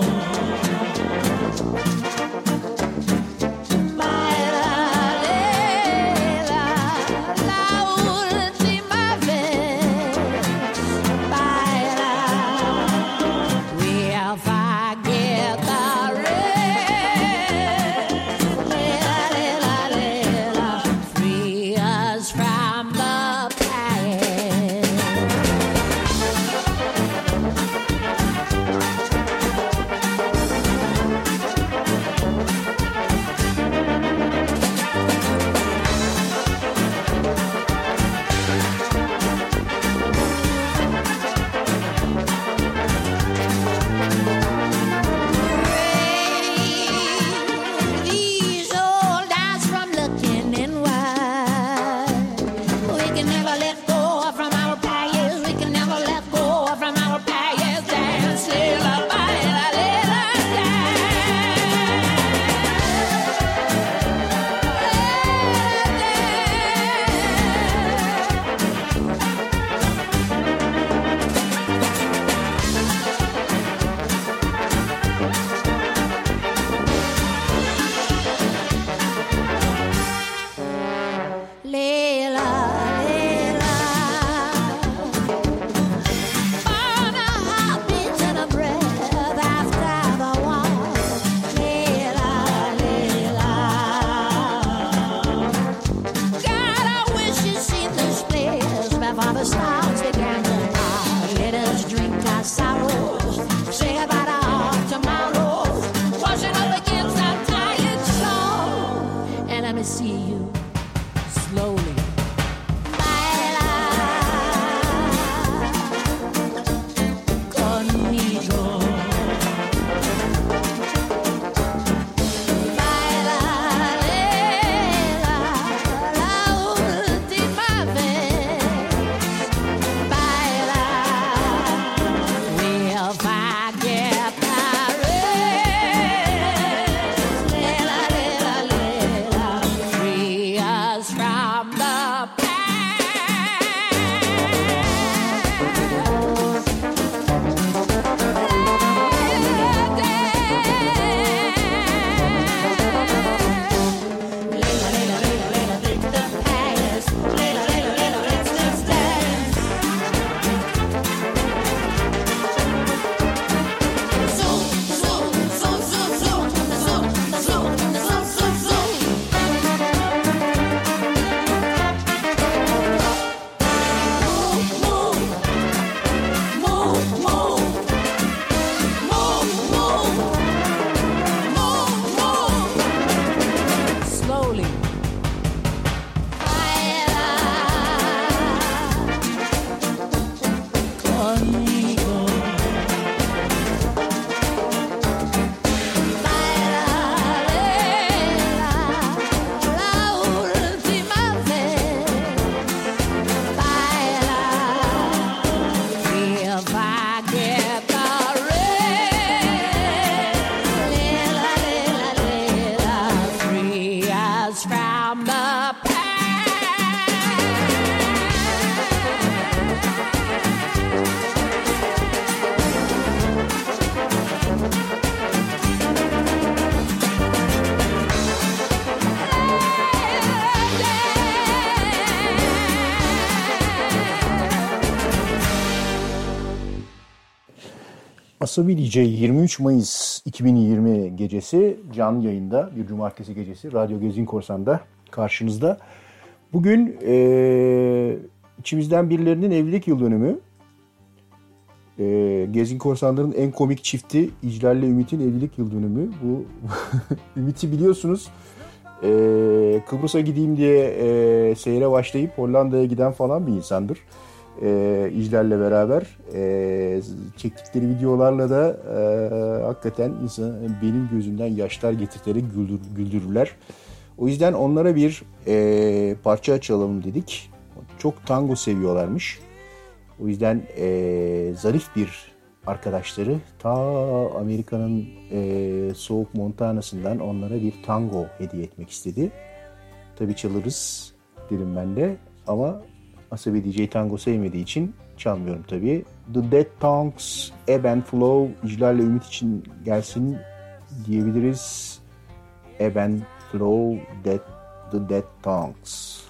Asabi D J yirmi üç Mayıs iki bin yirmi gecesi canlı yayında, bir cumartesi gecesi Radyo Gezgin Korsan'da karşınızda. Bugün e, içimizden birilerinin evlilik yıl dönümü. E, Gezgin Korsanların en komik çifti İclal'le Ümit'in evlilik yıl dönümü. Bu Ümit'i biliyorsunuz. E, Kıbrıs'a gideyim diye e, seyre başlayıp Hollanda'ya giden falan bir insandır. E, İclal'le beraber e, çektikleri videolarla da e, hakikaten insan, benim gözümden yaşlar getirterek güldür, güldürürler. O yüzden onlara bir e, parça açalım dedik. Çok tango seviyorlarmış. O yüzden e, zarif bir arkadaşları ta Amerika'nın e, soğuk Montana'sından onlara bir tango hediye etmek istedi. Tabii çalırız dedim ben de ama Asabi D J tango sevmediği için çalmıyorum tabii. The Dead Tongues, Ebb and Flow, İclal'le Ümit için gelsin diyebiliriz. Ebb and Flow, Dead, The Dead Tongues.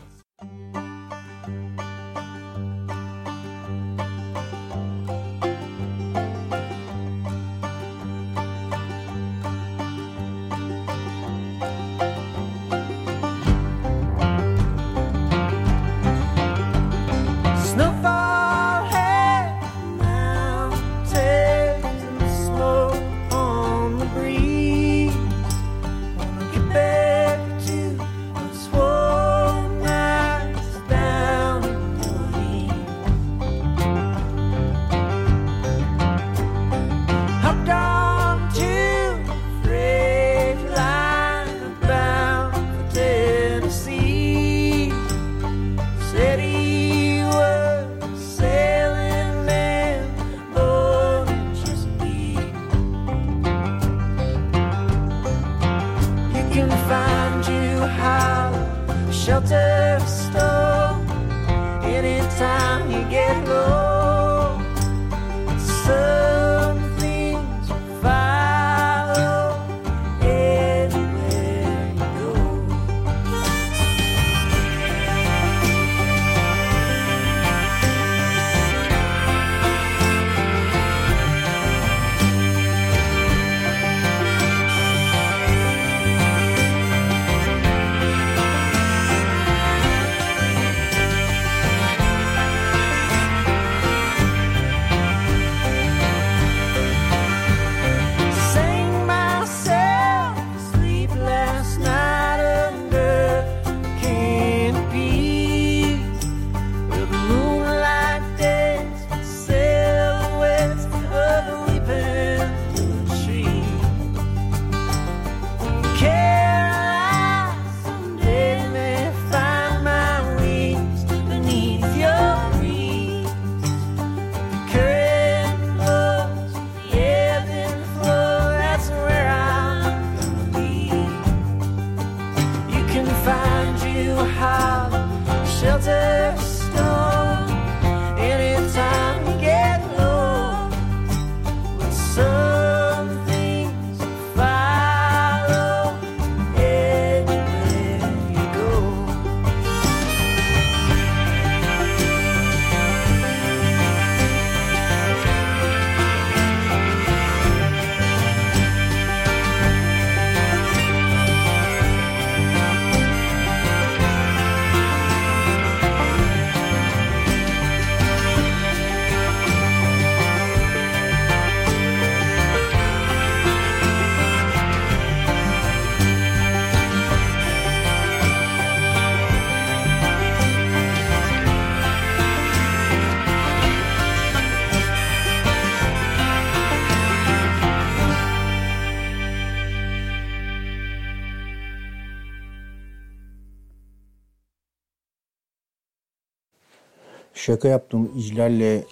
Şaka yaptım. İclal'le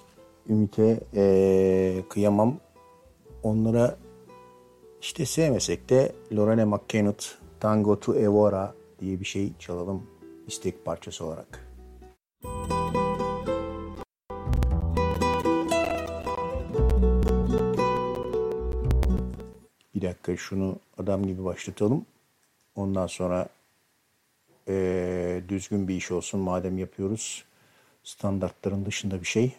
Ümit'e ee, kıyamam. Onlara işte sevmesek de Lorraine McKennitt, Tango to Evora diye bir şey çalalım istek parçası olarak. Bir dakika şunu adam gibi başlatalım. Ondan sonra ee, düzgün bir iş olsun madem yapıyoruz. Standartların dışında bir şey.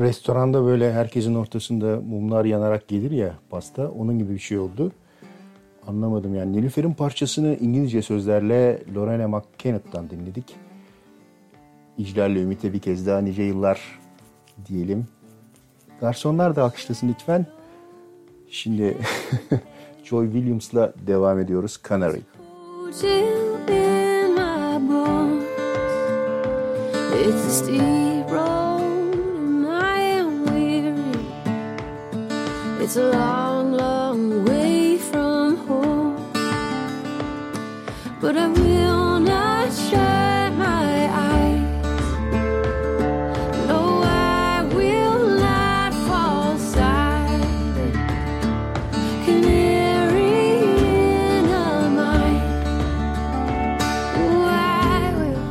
restoranda böyle herkesin ortasında mumlar yanarak gelir ya pasta, onun gibi bir şey oldu. Anlamadım yani. Nilüfer'in parçasını İngilizce sözlerle Lorena McKennett'tan dinledik. İclerle Ümit'e bir kez daha nice yıllar diyelim. Garsonlar da alkışlasın lütfen. Şimdi Joy Williams'la devam ediyoruz. Canary. It's a long, long way from home, but I will not shut my eyes. No, I will not fall silent. Canary in a mine. Oh, I will,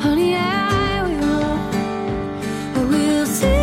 honey, I will. I will sing.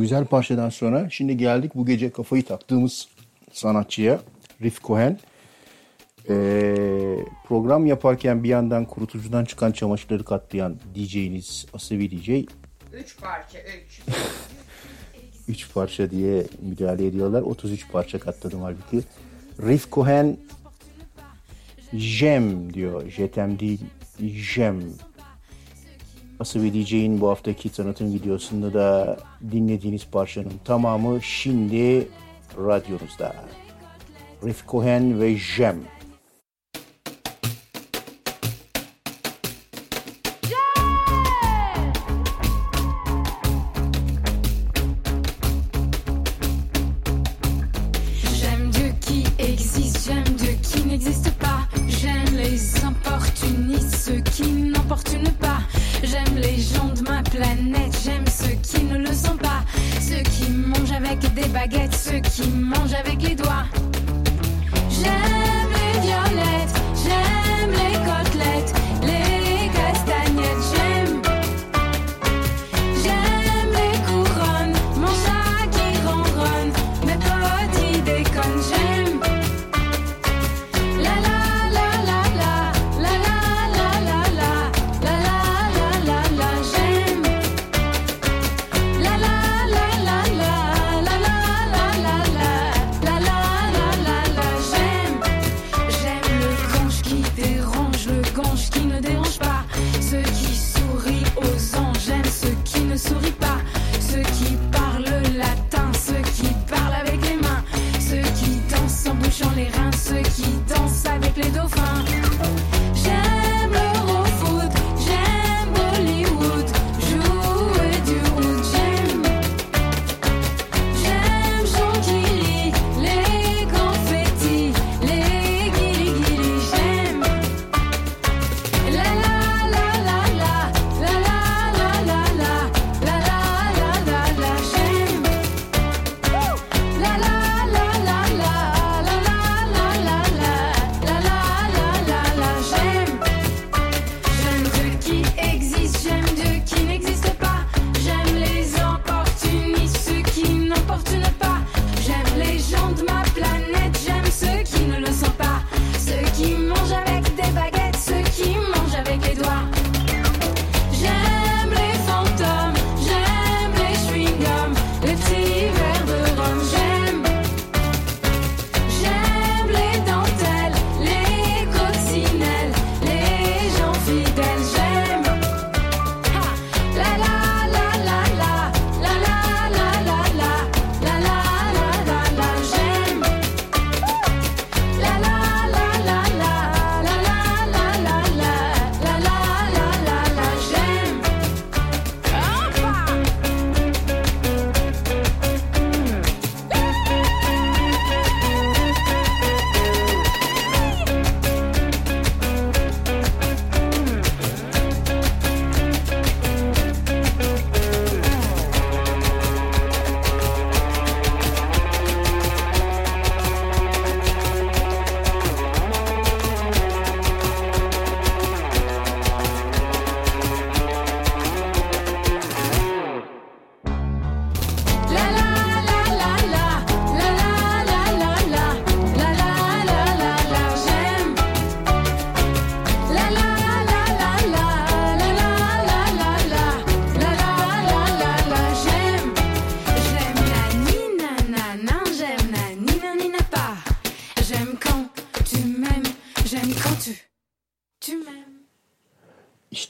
Güzel parçadan sonra şimdi geldik bu gece kafayı taktığımız sanatçıya, Riff Cohen. Ee, program yaparken bir yandan kurutucudan çıkan çamaşırları katlayan D J'niz Asabi D J. Üç parça, üç. Üç parça diye müdahale ediyorlar. otuz üç parça katladım halbuki. Riff Cohen Jem diyor. Jetem değil, Jem. Asabi D J'nin bu haftaki tanıtım videosunda da dinlediğiniz parçanın tamamı şimdi radyonuzda. Riff Cohen ve Jem. La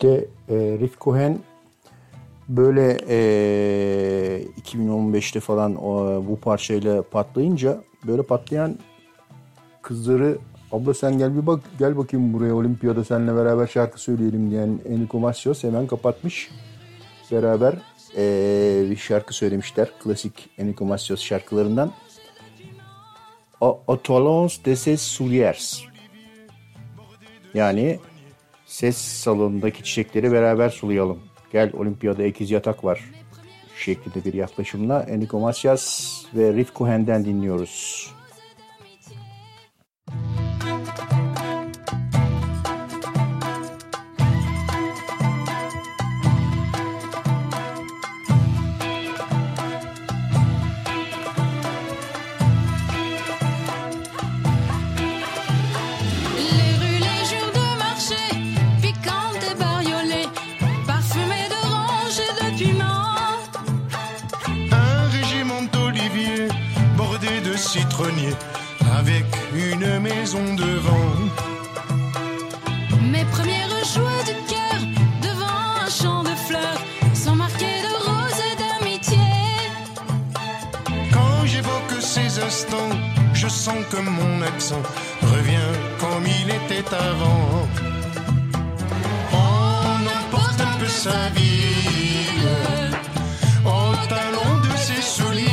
İşte e, Riff Cohen böyle e, iki bin on beşte falan o, bu parçayla patlayınca, böyle patlayan kızları abla sen gel bir bak, gel bakayım buraya, olimpiyada seninle beraber şarkı söyleyelim diyen Enrico Macias hemen kapatmış. Beraber e, bir şarkı söylemişler. Klasik Enrico Macias şarkılarından. Atolons de ses souliers. Yani ses salonundaki çiçekleri beraber sulayalım. Gel olimpiyada ekiz yatak var. Şeklinde bir yaklaşımla Enrico Macias ve Riff Cohen'den dinliyoruz. Avec une maison devant. Mes premières joies de cœur devant un champ de fleurs sont marquées de roses et d'amitié. Quand j'évoque ces instants, je sens que mon accent revient comme il était avant. On emporte un peu sa ville au talon de ses souliers.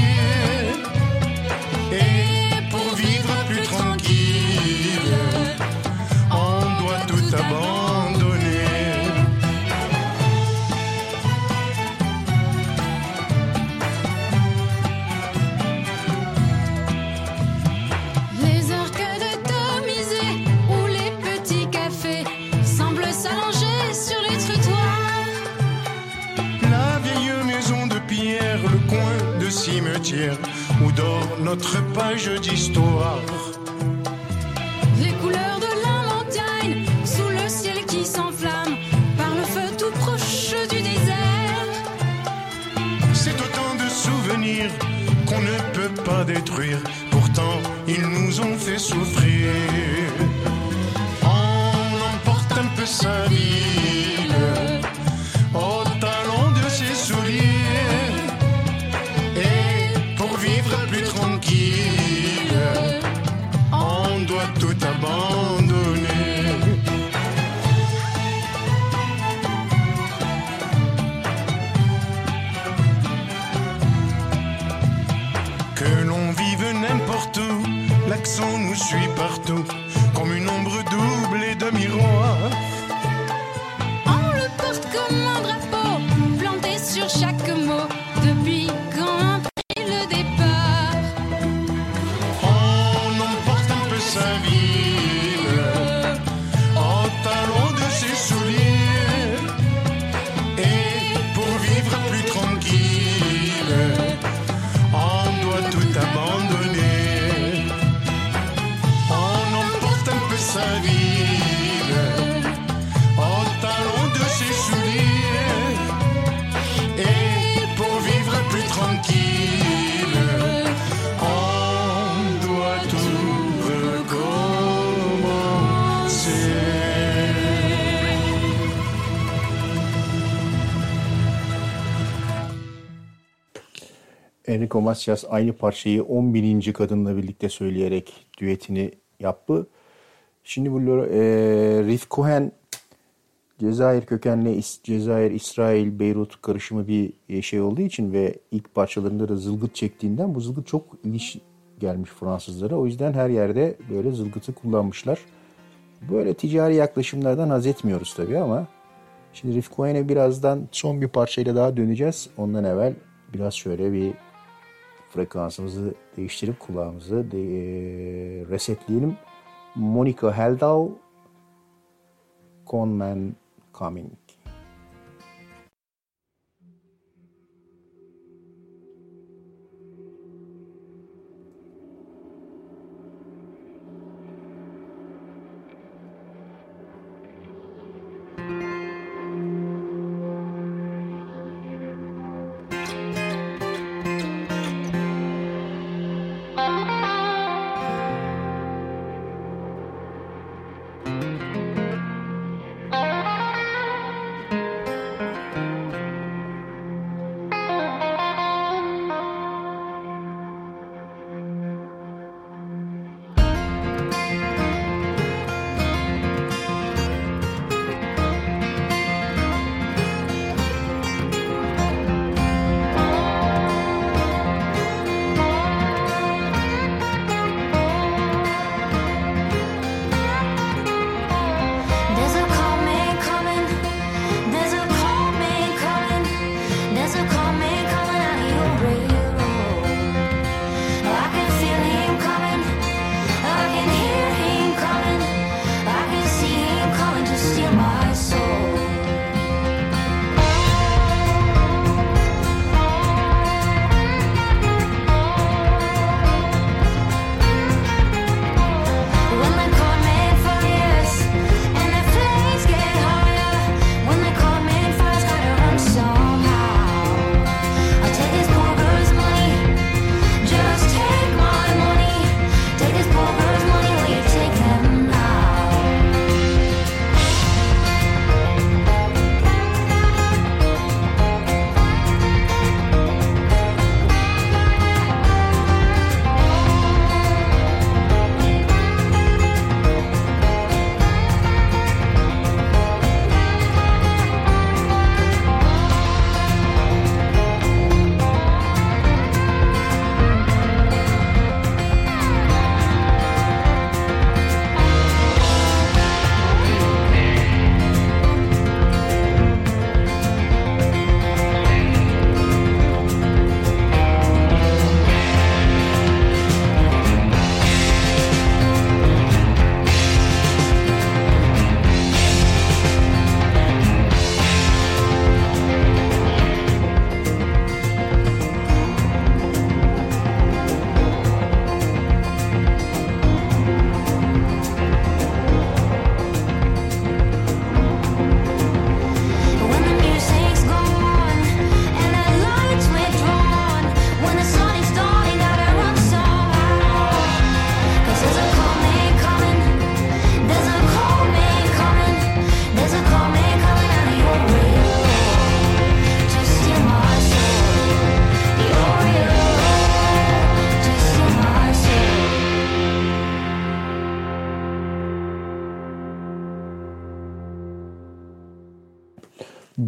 Cimetière où dort notre page d'histoire. Les couleurs de la montagne sous le ciel qui s'enflamme par le feu tout proche du désert. C'est autant de souvenirs qu'on ne peut pas détruire. Pourtant, ils nous ont fait souffrir. On emporte un peu sa ville au talon de ses souliers. Plus tranquille, on doit tout abandonner. Que l'on vive n'importe où, l'accent nous suit partout, comme une ombre double et de miroir. On le porte comme un drapeau, planté sur chaque mot, depuis quand un... Sa ville, en talons de ses souliers, et pour vivre plus tranquille, on doit tout abandonner. On emporte un peu sa ville, en talons de ses souliers, et pour vivre plus tranquille. Enrico Macias aynı parçayı on bininci kadınla birlikte söyleyerek düetini yaptı. Şimdi bu e, Riff Cohen Cezayir kökenli, Cezayir, İsrail, Beyrut karışımı bir şey olduğu için ve ilk parçalarında da zılgıt çektiğinden bu zılgıt çok ilginç gelmiş Fransızlara. O yüzden her yerde böyle zılgıtı kullanmışlar. Böyle ticari yaklaşımlardan haz etmiyoruz tabii ama şimdi Riff Cohen'e birazdan son bir parçayla daha döneceğiz. Ondan evvel biraz şöyle bir frekansımızı değiştirip kulağımızı de, e, resetleyelim. Monica Heldau, Conman Coming.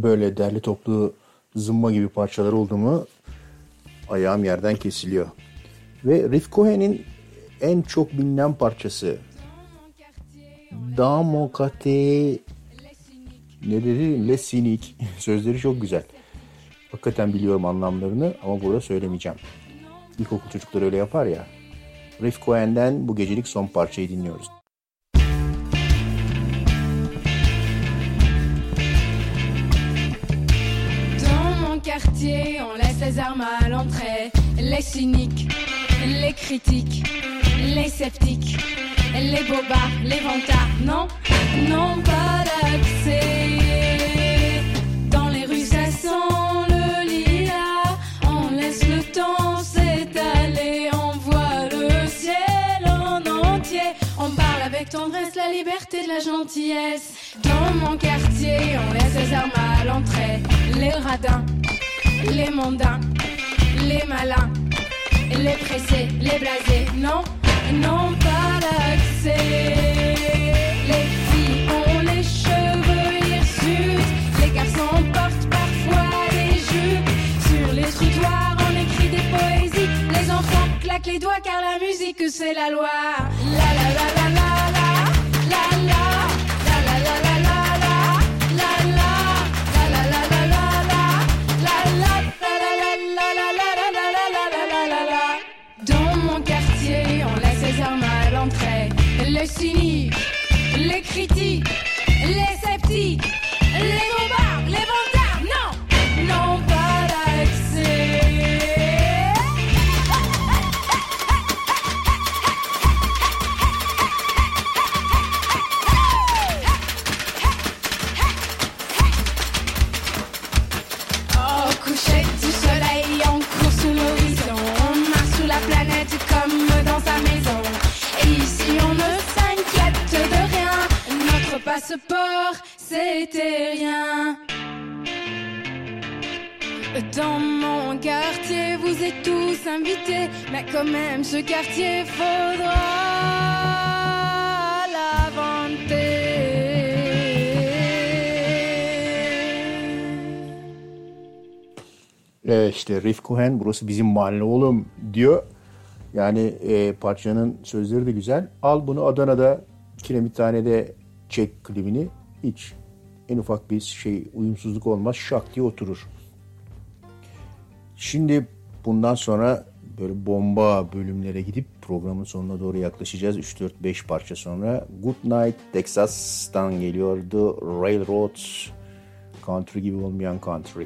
böyle derli toplu zımba gibi parçalar oldu mu ayağım yerden kesiliyor. Ve Riff Cohen'in en çok bilinen parçası Damokate ne dedi? Lesinik. Sözleri çok güzel. Hakikaten biliyorum anlamlarını ama burada söylemeyeceğim. İlkokul çocukları öyle yapar ya. Riff Cohen'den bu gecelik son parçayı dinliyoruz. Dans mon quartier, on laisse les armes à l'entrée. Les cyniques, les critiques, les sceptiques, les bobards, les vantards, non, non pas d'accès. Dans les rues, ça sent le lilas, on laisse le temps s'étaler, on voit le ciel en entier, on parle avec tendresse, la liberté de la gentillesse. Dans mon quartier, on laisse les armes à l'entrée, les radins, les mondains, les malins, les pressés, les blasés, non, non pas l'accès. Les filles ont les cheveux hirsutes, les garçons portent parfois des jupes. Sur les trottoirs on écrit des poésies, les enfants claquent les doigts car la musique c'est la loi. La la la la la la la la la la la la la la la la la la la la la la la. Les cyniques, les critiques, les sceptiques, les bombards, les vantards, non, non pas l'accès. Au coucher du soleil, on court sous l'horizon, on marche sous la planète comme dans sa maison. Passeport, c'était rien. Dans mon quartier, vous êtes tous invités, mais quand même, ce quartier faudra l'inventer. İşte Riff Cohen, burası bizim mahalle oğlum diyor. Yani e, parçanın sözleri de güzel. Al bunu Adana'da, Kiremithane'de çek klibini, hiç en ufak bir şey uyumsuzluk olmaz, şak diye oturur. Şimdi bundan sonra böyle bomba bölümlere gidip programın sonuna doğru yaklaşacağız. üç dört beş parça sonra Good Night Texas'tan geliyordu. Railroad, country gibi olmayan country.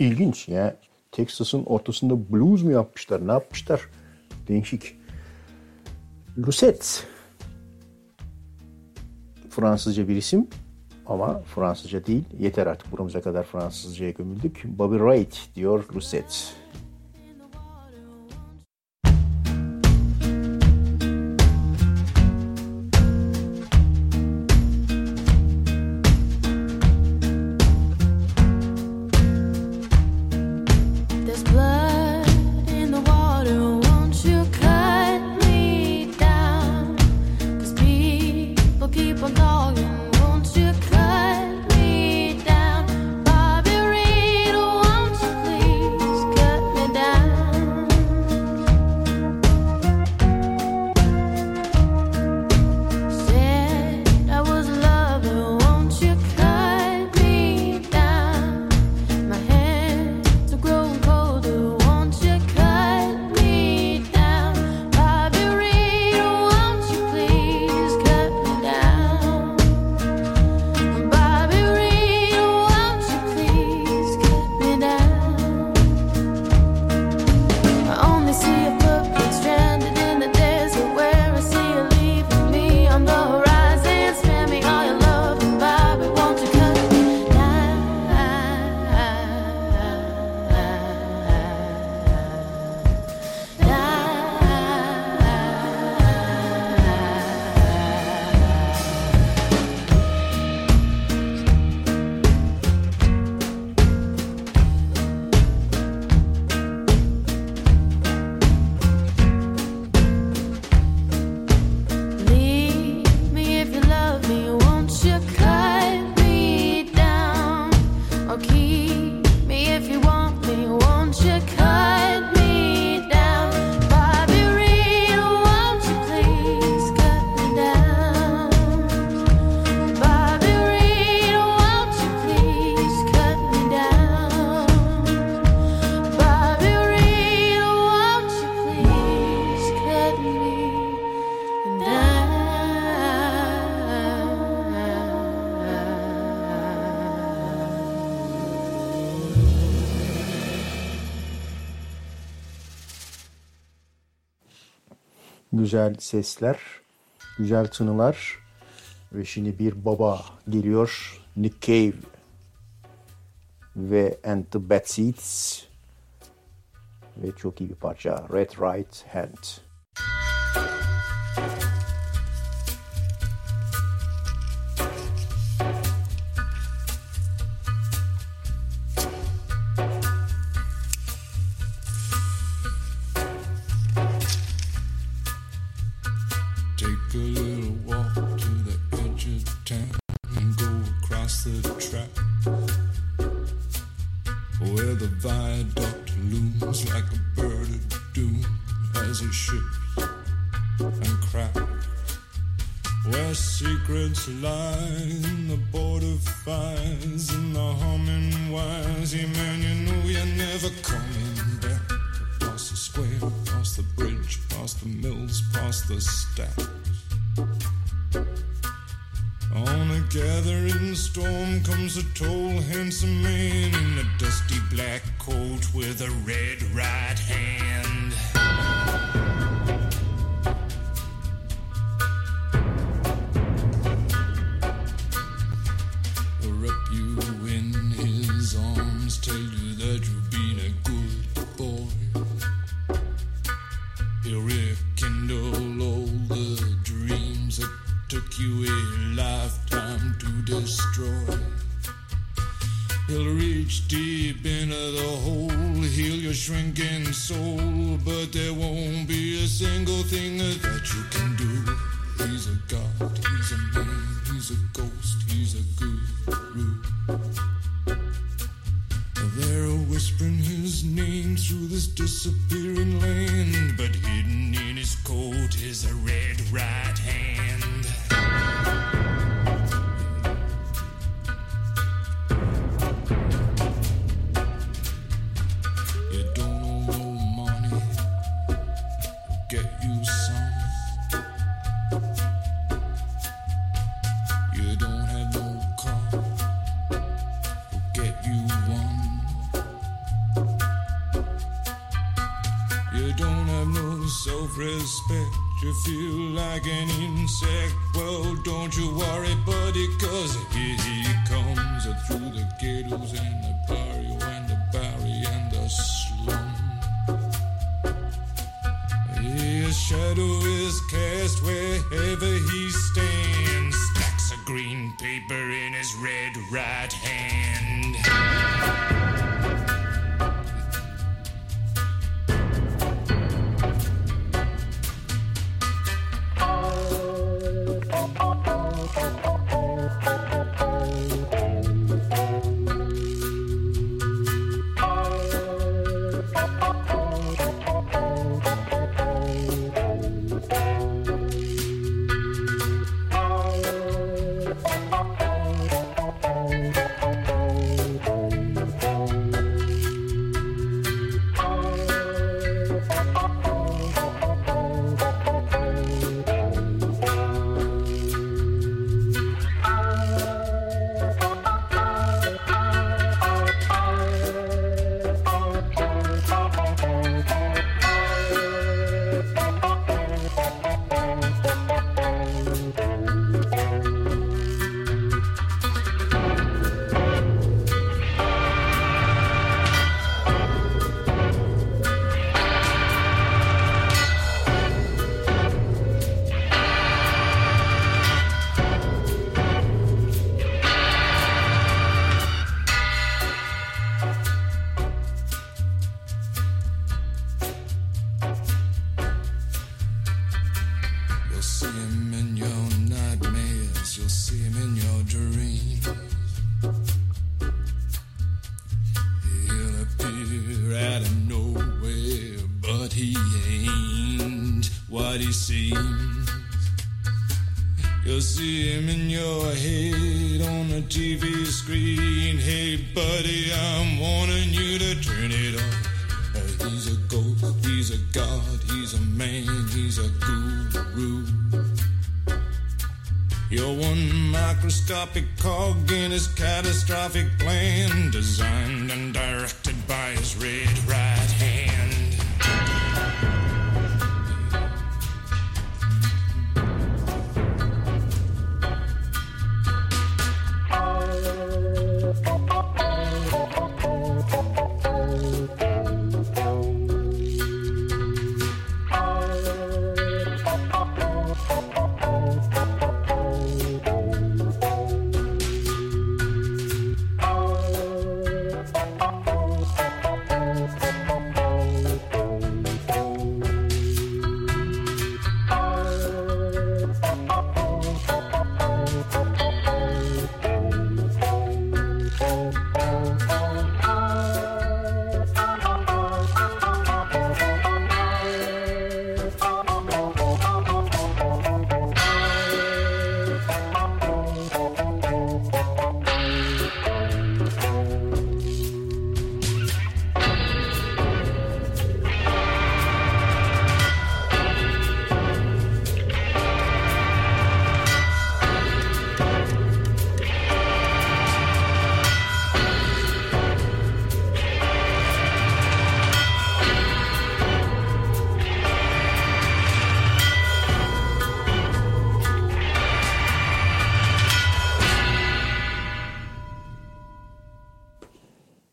İlginç ya. Texas'ın ortasında blues mu yapmışlar? Ne yapmışlar? Değişik. Lucette. Fransızca bir isim ama Fransızca değil. Yeter artık, buramıza kadar Fransızcaya gömüldük. Bobby Wright diyor Lucette. Güzel sesler, güzel tınılar ve şimdi bir baba geliyor. Nick Cave ve And the Bad Seeds ve çok iyi bir parça Red Right Hand. respect. You feel like an insect. Well, don't you worry, buddy, 'cause here he comes through the ghettos and the barrio and the barrio and the slum. His shadow is cast wherever he stands. Stacks of green paper in his red right hand.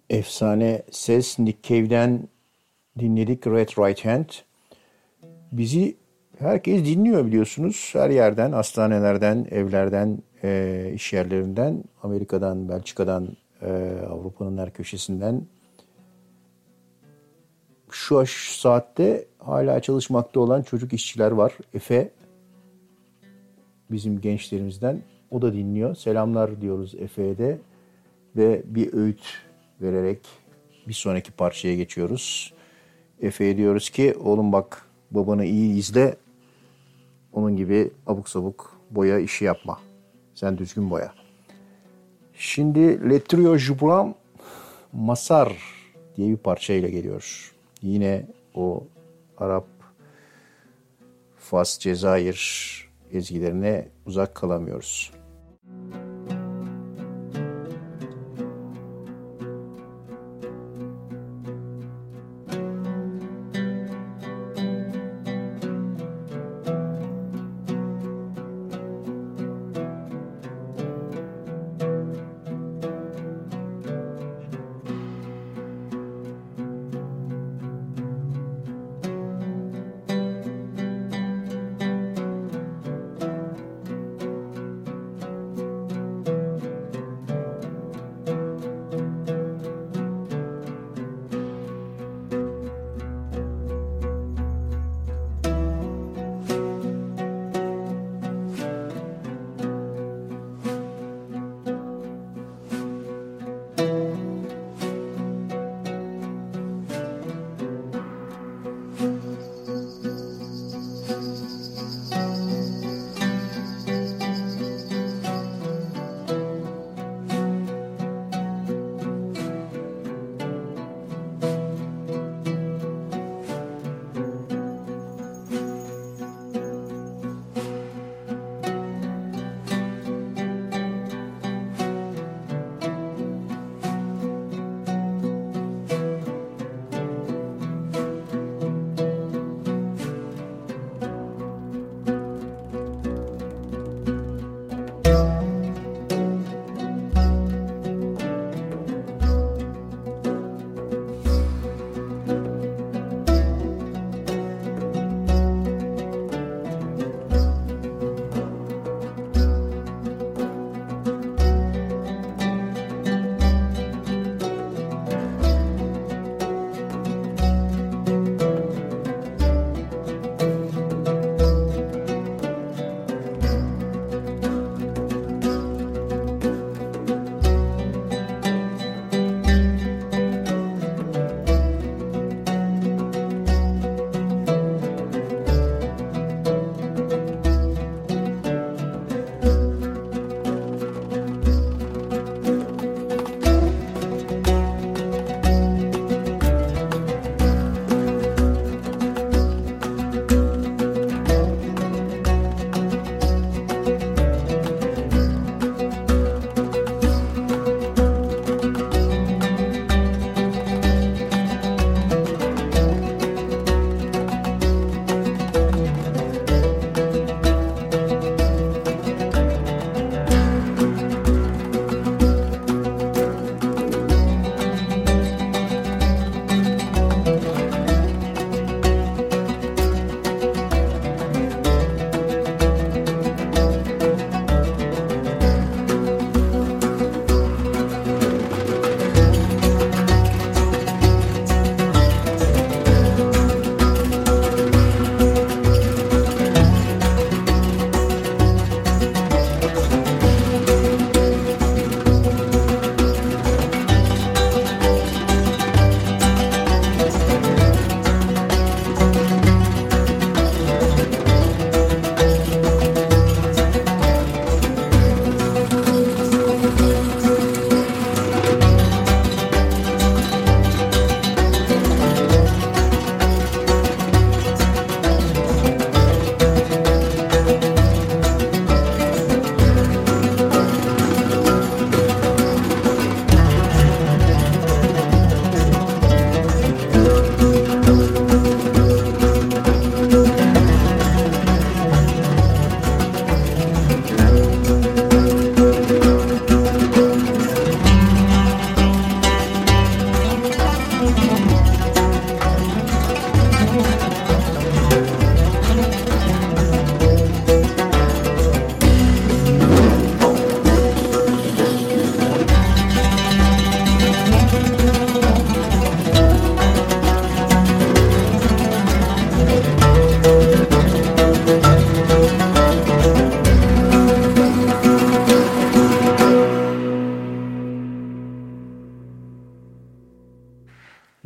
Efsane ses Nick Cave'den dinledik Red Right Hand. Bizi herkes dinliyor biliyorsunuz. Her yerden, hastanelerden, evlerden, e, iş yerlerinden, Amerika'dan, Belçika'dan, e, Avrupa'nın her köşesinden. Şu saatte hala çalışmakta olan çocuk işçiler var. Efe bizim gençlerimizden. O da dinliyor. Selamlar diyoruz Efe'ye de ve bir öğüt vererek bir sonraki parçaya geçiyoruz. Efe'ye diyoruz ki oğlum bak babanı iyi izle. Onun gibi abuk sabuk boya işi yapma. Sen düzgün boya. Şimdi Le Trio Jubram Masar diye bir parçayla geliyor. Yine o Arap, Fas, Cezayir ezgilerine uzak kalamıyoruz.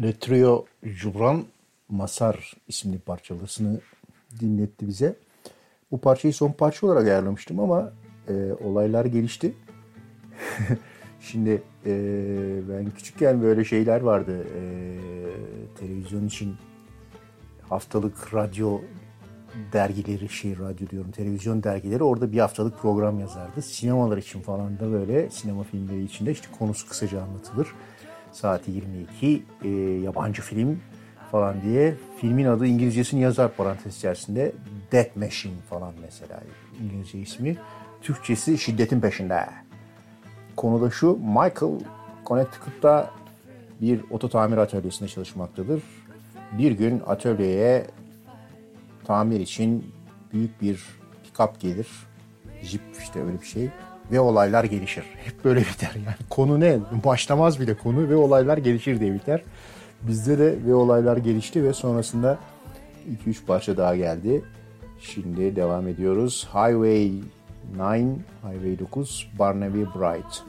Le Trio Jubran Masar isimli parçalısını dinletti bize. Bu parçayı son parça olarak ayarlamıştım ama e, olaylar gelişti. Şimdi e, ben küçükken böyle şeyler vardı. E, televizyon için haftalık radyo dergileri, şey radyo diyorum, televizyon dergileri, orada bir haftalık program yazardı. Sinemalar için falan da böyle, sinema filmleri için de işte konusu kısaca anlatılır. Saati yirmi iki, e, yabancı film falan diye. Filmin adı, İngilizcesini yazar parantez içerisinde. Death Machine falan mesela İngilizce ismi. Türkçesi Şiddetin Peşinde. Konu da şu, Michael Connecticut'ta bir oto tamir atölyesinde çalışmaktadır. Bir gün atölyeye tamir için büyük bir pick-up gelir. Jeep işte öyle bir şey. Ve olaylar gelişir. Hep böyle biter yani. Konu ne? Başlamaz bile konu ve olaylar gelişir diye biter. Bizde de ve olaylar gelişti ve sonrasında iki üç parça daha geldi. Şimdi devam ediyoruz. Highway nine, Highway dokuz, Barnaby Bright.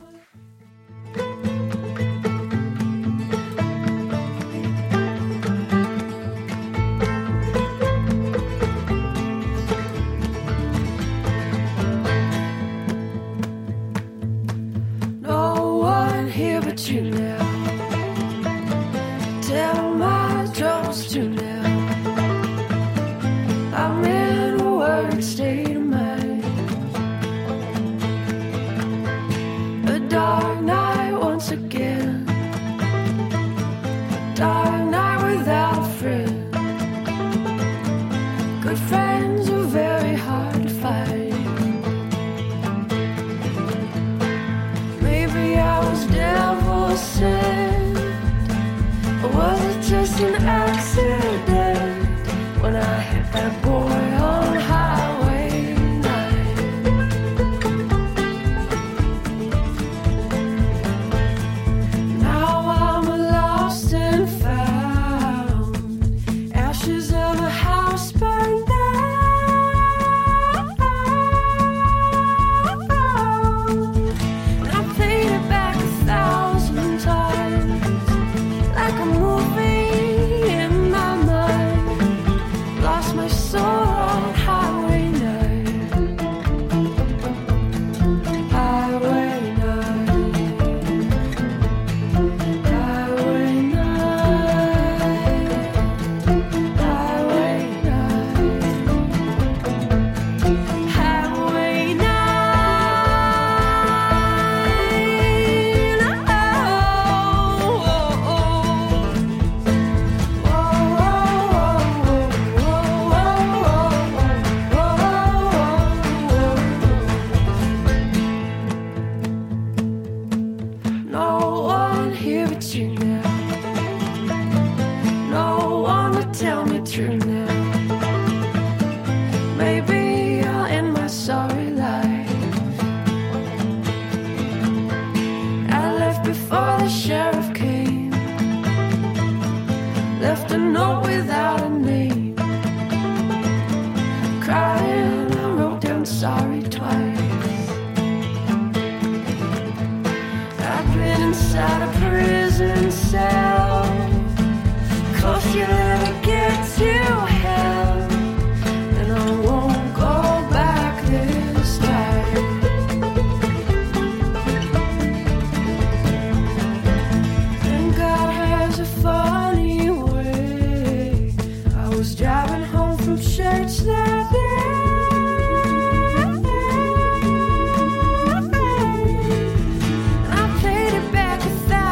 I paid it back a thousand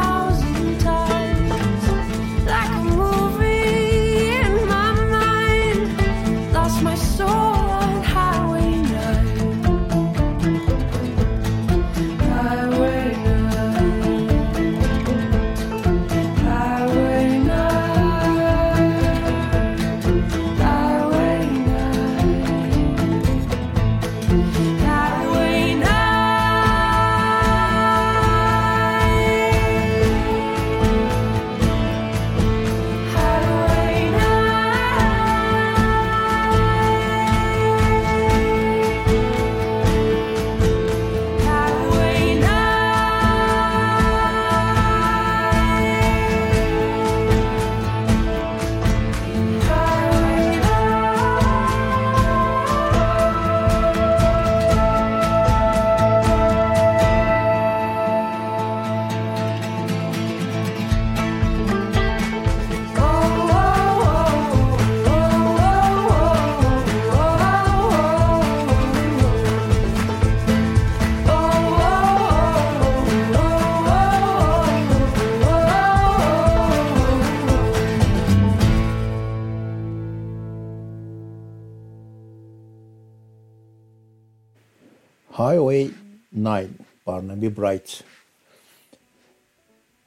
Highway doksan Barnaby Bright.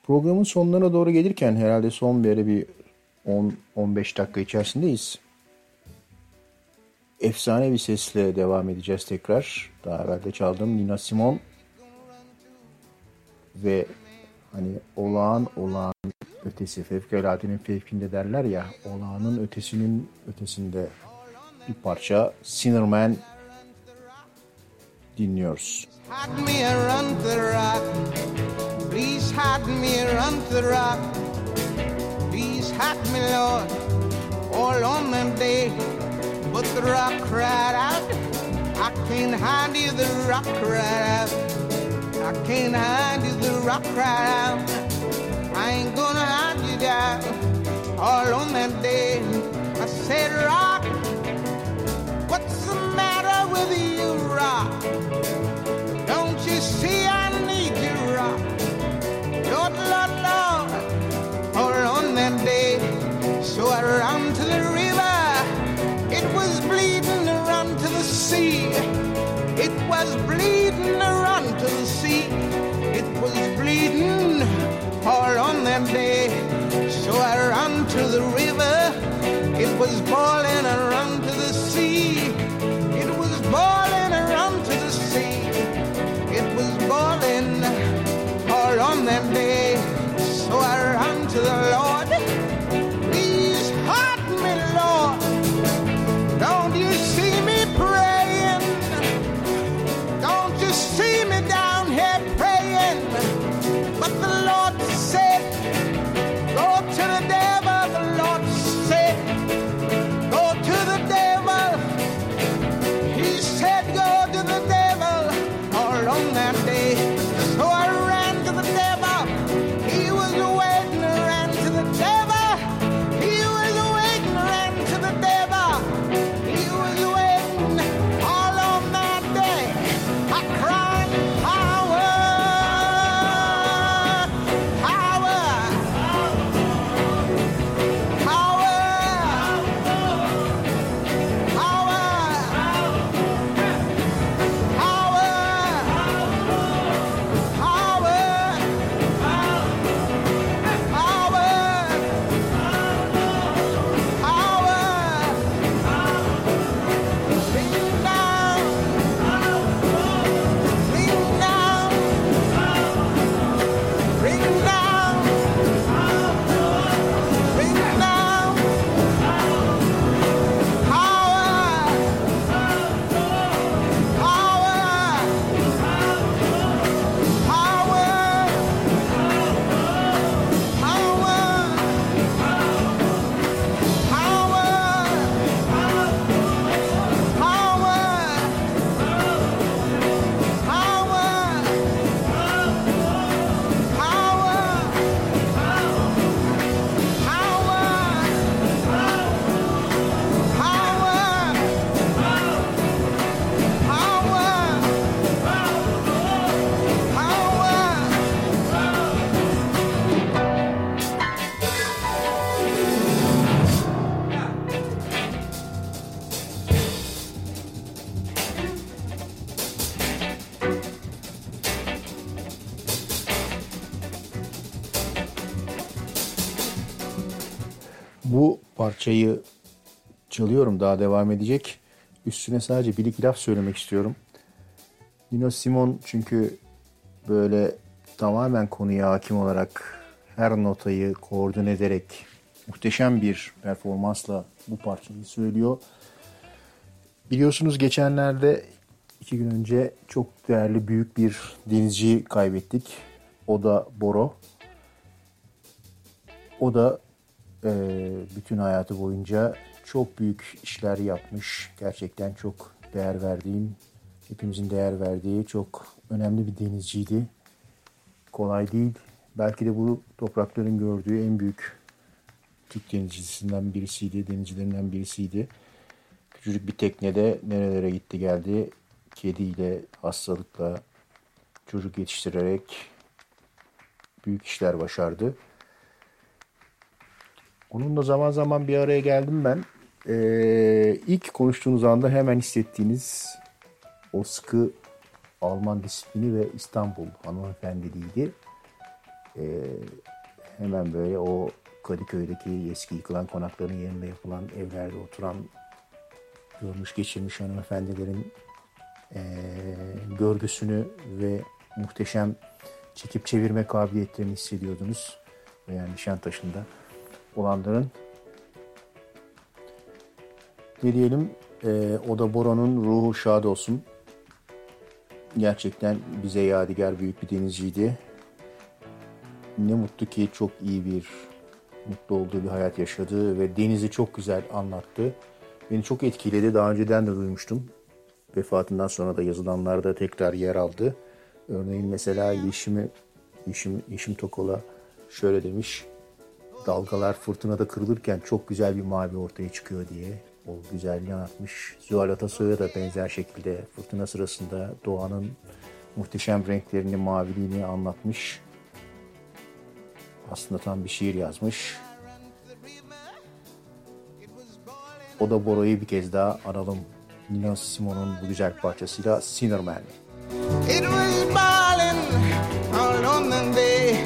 Programın sonlarına doğru gelirken herhalde son böyle bir on on beş dakika içerisindeyiz. Efsane bir sesle devam edeceğiz tekrar. Daha evvel de çaldığım Nina Simone ve hani olağan olağan ötesi, fevkaladenin fevkinde derler ya, olağanın ötesinin ötesinde bir parça Sinnerman dinliyoruz. Had me around the rock, please had me around the rock, please had me Lord, all on the day. But the rock cried out, I can't hide you, the rock cried out, I can't hide you, the rock cried out, I ain't gonna hide you down, all on that day. I said, rock, what's the matter with you, rock? Don't you see I need you, rock? Lord, Lord, Lord, all on that day. So I ran to the river, it was bleeding around to the sea, it was bleeding around to the sea, it was bleeding all on that day. So I ran to the river, it was boiling around to the sea, it was boiling around to the sea, it was boiling all on that day. So I ran to the Lord, please help me Lord, don't you see me praying, don't you see me down here praying. But the Lord said, go to the devil, the Lord said, go to the devil, he said go to the devil, all on that day. So I ran to the devil, he was waiting, ran to the devil, he was waiting, ran to the devil, he was waiting all on that day. I cried power, power, power, power, power, power, power. Bu parçayı çalıyorum, daha devam edecek. Üstüne sadece bir iki laf söylemek istiyorum. Nina Simone çünkü böyle tamamen konuya hakim olarak her notayı koordine ederek muhteşem bir performansla bu parçayı söylüyor. Biliyorsunuz geçenlerde iki gün önce çok değerli büyük bir denizciyi kaybettik. O da Boro. O da bütün hayatı boyunca çok büyük işler yapmış. Gerçekten çok değer verdiğim, hepimizin değer verdiği çok önemli bir denizciydi. Kolay değil. Belki de bu toprakların gördüğü en büyük Türk denizcisinden birisiydi, denizcilerinden birisiydi. Küçücük bir teknede nerelere gitti geldi. Kediyle, hastalıkla, çocuk yetiştirerek büyük işler başardı. Onunla zaman zaman bir araya geldim ben. Ee, ilk konuştuğunuz anda hemen hissettiğiniz o sıkı Alman disiplini ve İstanbul hanımefendiliğiydi. Ee, hemen böyle o Kadıköy'deki eski yıkılan konakların yerinde yapılan evlerde oturan görmüş geçirmiş hanımefendilerin e, görgüsünü ve muhteşem çekip çevirme kabiliyetlerini hissediyordunuz. Yani Nişantaşı'nda olanların. Ne diyelim, e, Oda Boran'ın ruhu şad olsun. Gerçekten bize yadigar büyük bir denizciydi. Ne mutlu ki çok iyi bir, mutlu olduğu bir hayat yaşadı ve denizi çok güzel anlattı. Beni çok etkiledi. Daha önceden de duymuştum. Vefatından sonra da yazılanlarda tekrar yer aldı. Örneğin mesela Yeşim, Yeşim, Yeşim Tokola şöyle demiş. Dalgalar fırtınada kırılırken çok güzel bir mavi ortaya çıkıyor diye. O güzelliği anlatmış. Zühal Atasoy'a da benzer şekilde fırtına sırasında doğanın muhteşem renklerini, maviliğini anlatmış. Aslında tam bir şiir yazmış. Oda Bora'yı bir kez daha analım. Nina Simone'un bu güzel parçasıyla Sinnerman. It was balling on London Bay,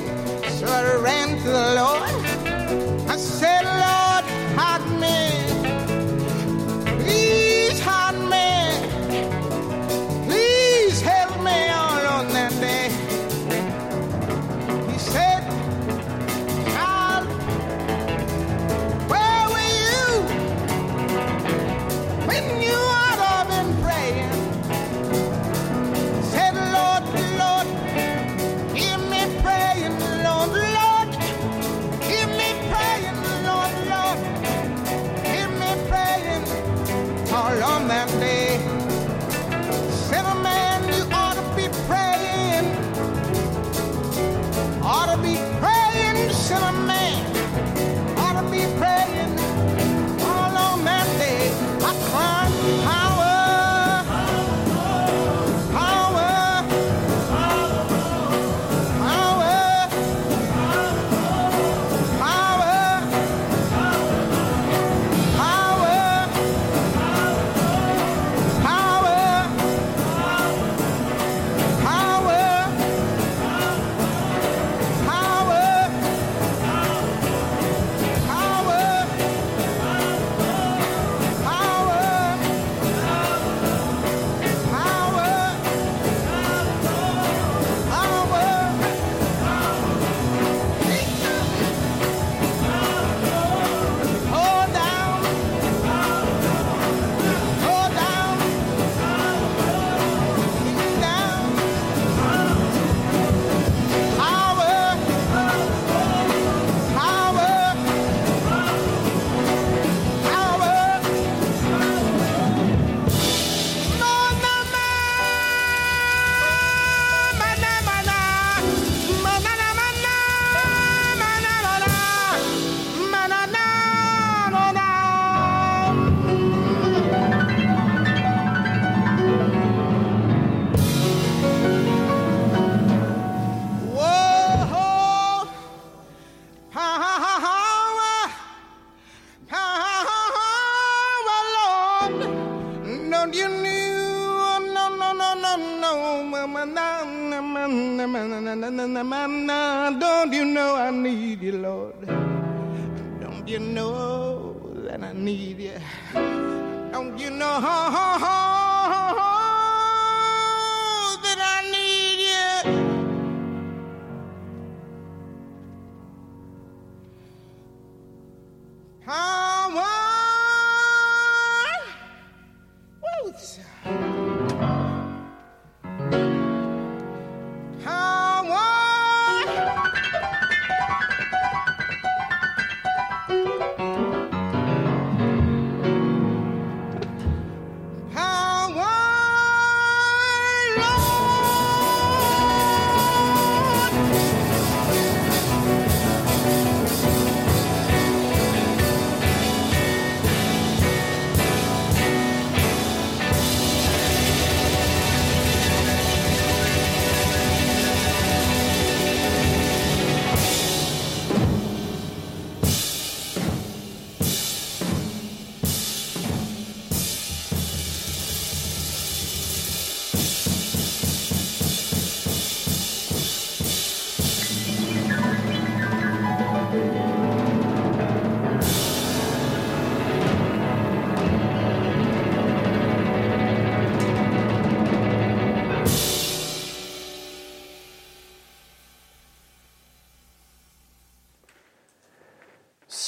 so I ran to the Lord. I said, Lord, hide me, please hide me, please help me on London Bay. He said, child, where were you when you ought to have been praying? Don't you know I need you, Lord? Don't you know that I need you? Don't you know that I need you? Power! Woo! Power!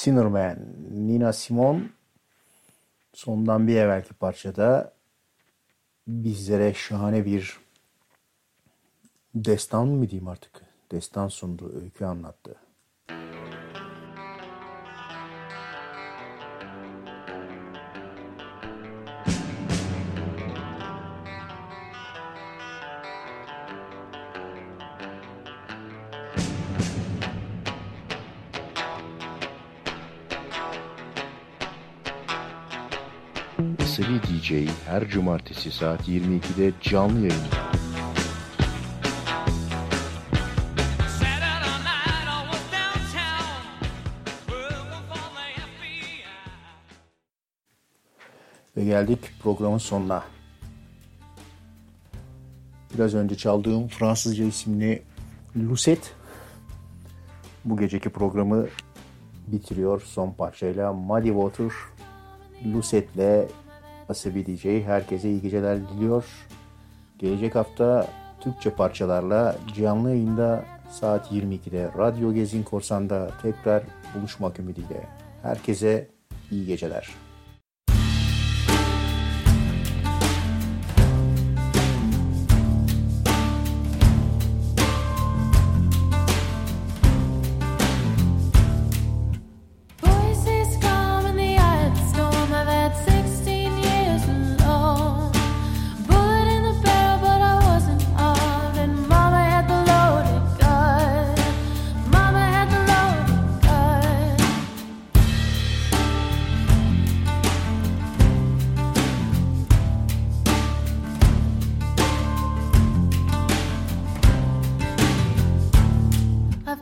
Sinner Man, Nina Simone sondan bir evvelki parçada bizlere şahane bir destan mı diyeyim artık? Destan sundu, öykü anlattı. Asabi D J her cumartesi saat yirmi ikide canlı yayında. Ve geldik programın sonuna. Biraz önce çaldığım Fransızca isimli Lucette bu geceki programı bitiriyor son parçayla. Muddy Water, Lucette'le Asabi D J herkese iyi geceler diliyor. Gelecek hafta Türkçe parçalarla canlı yayında saat yirmi ikide Radyo Gezgin Korsan'da tekrar buluşmak ümidiyle. Herkese iyi geceler.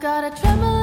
Gotta tremble.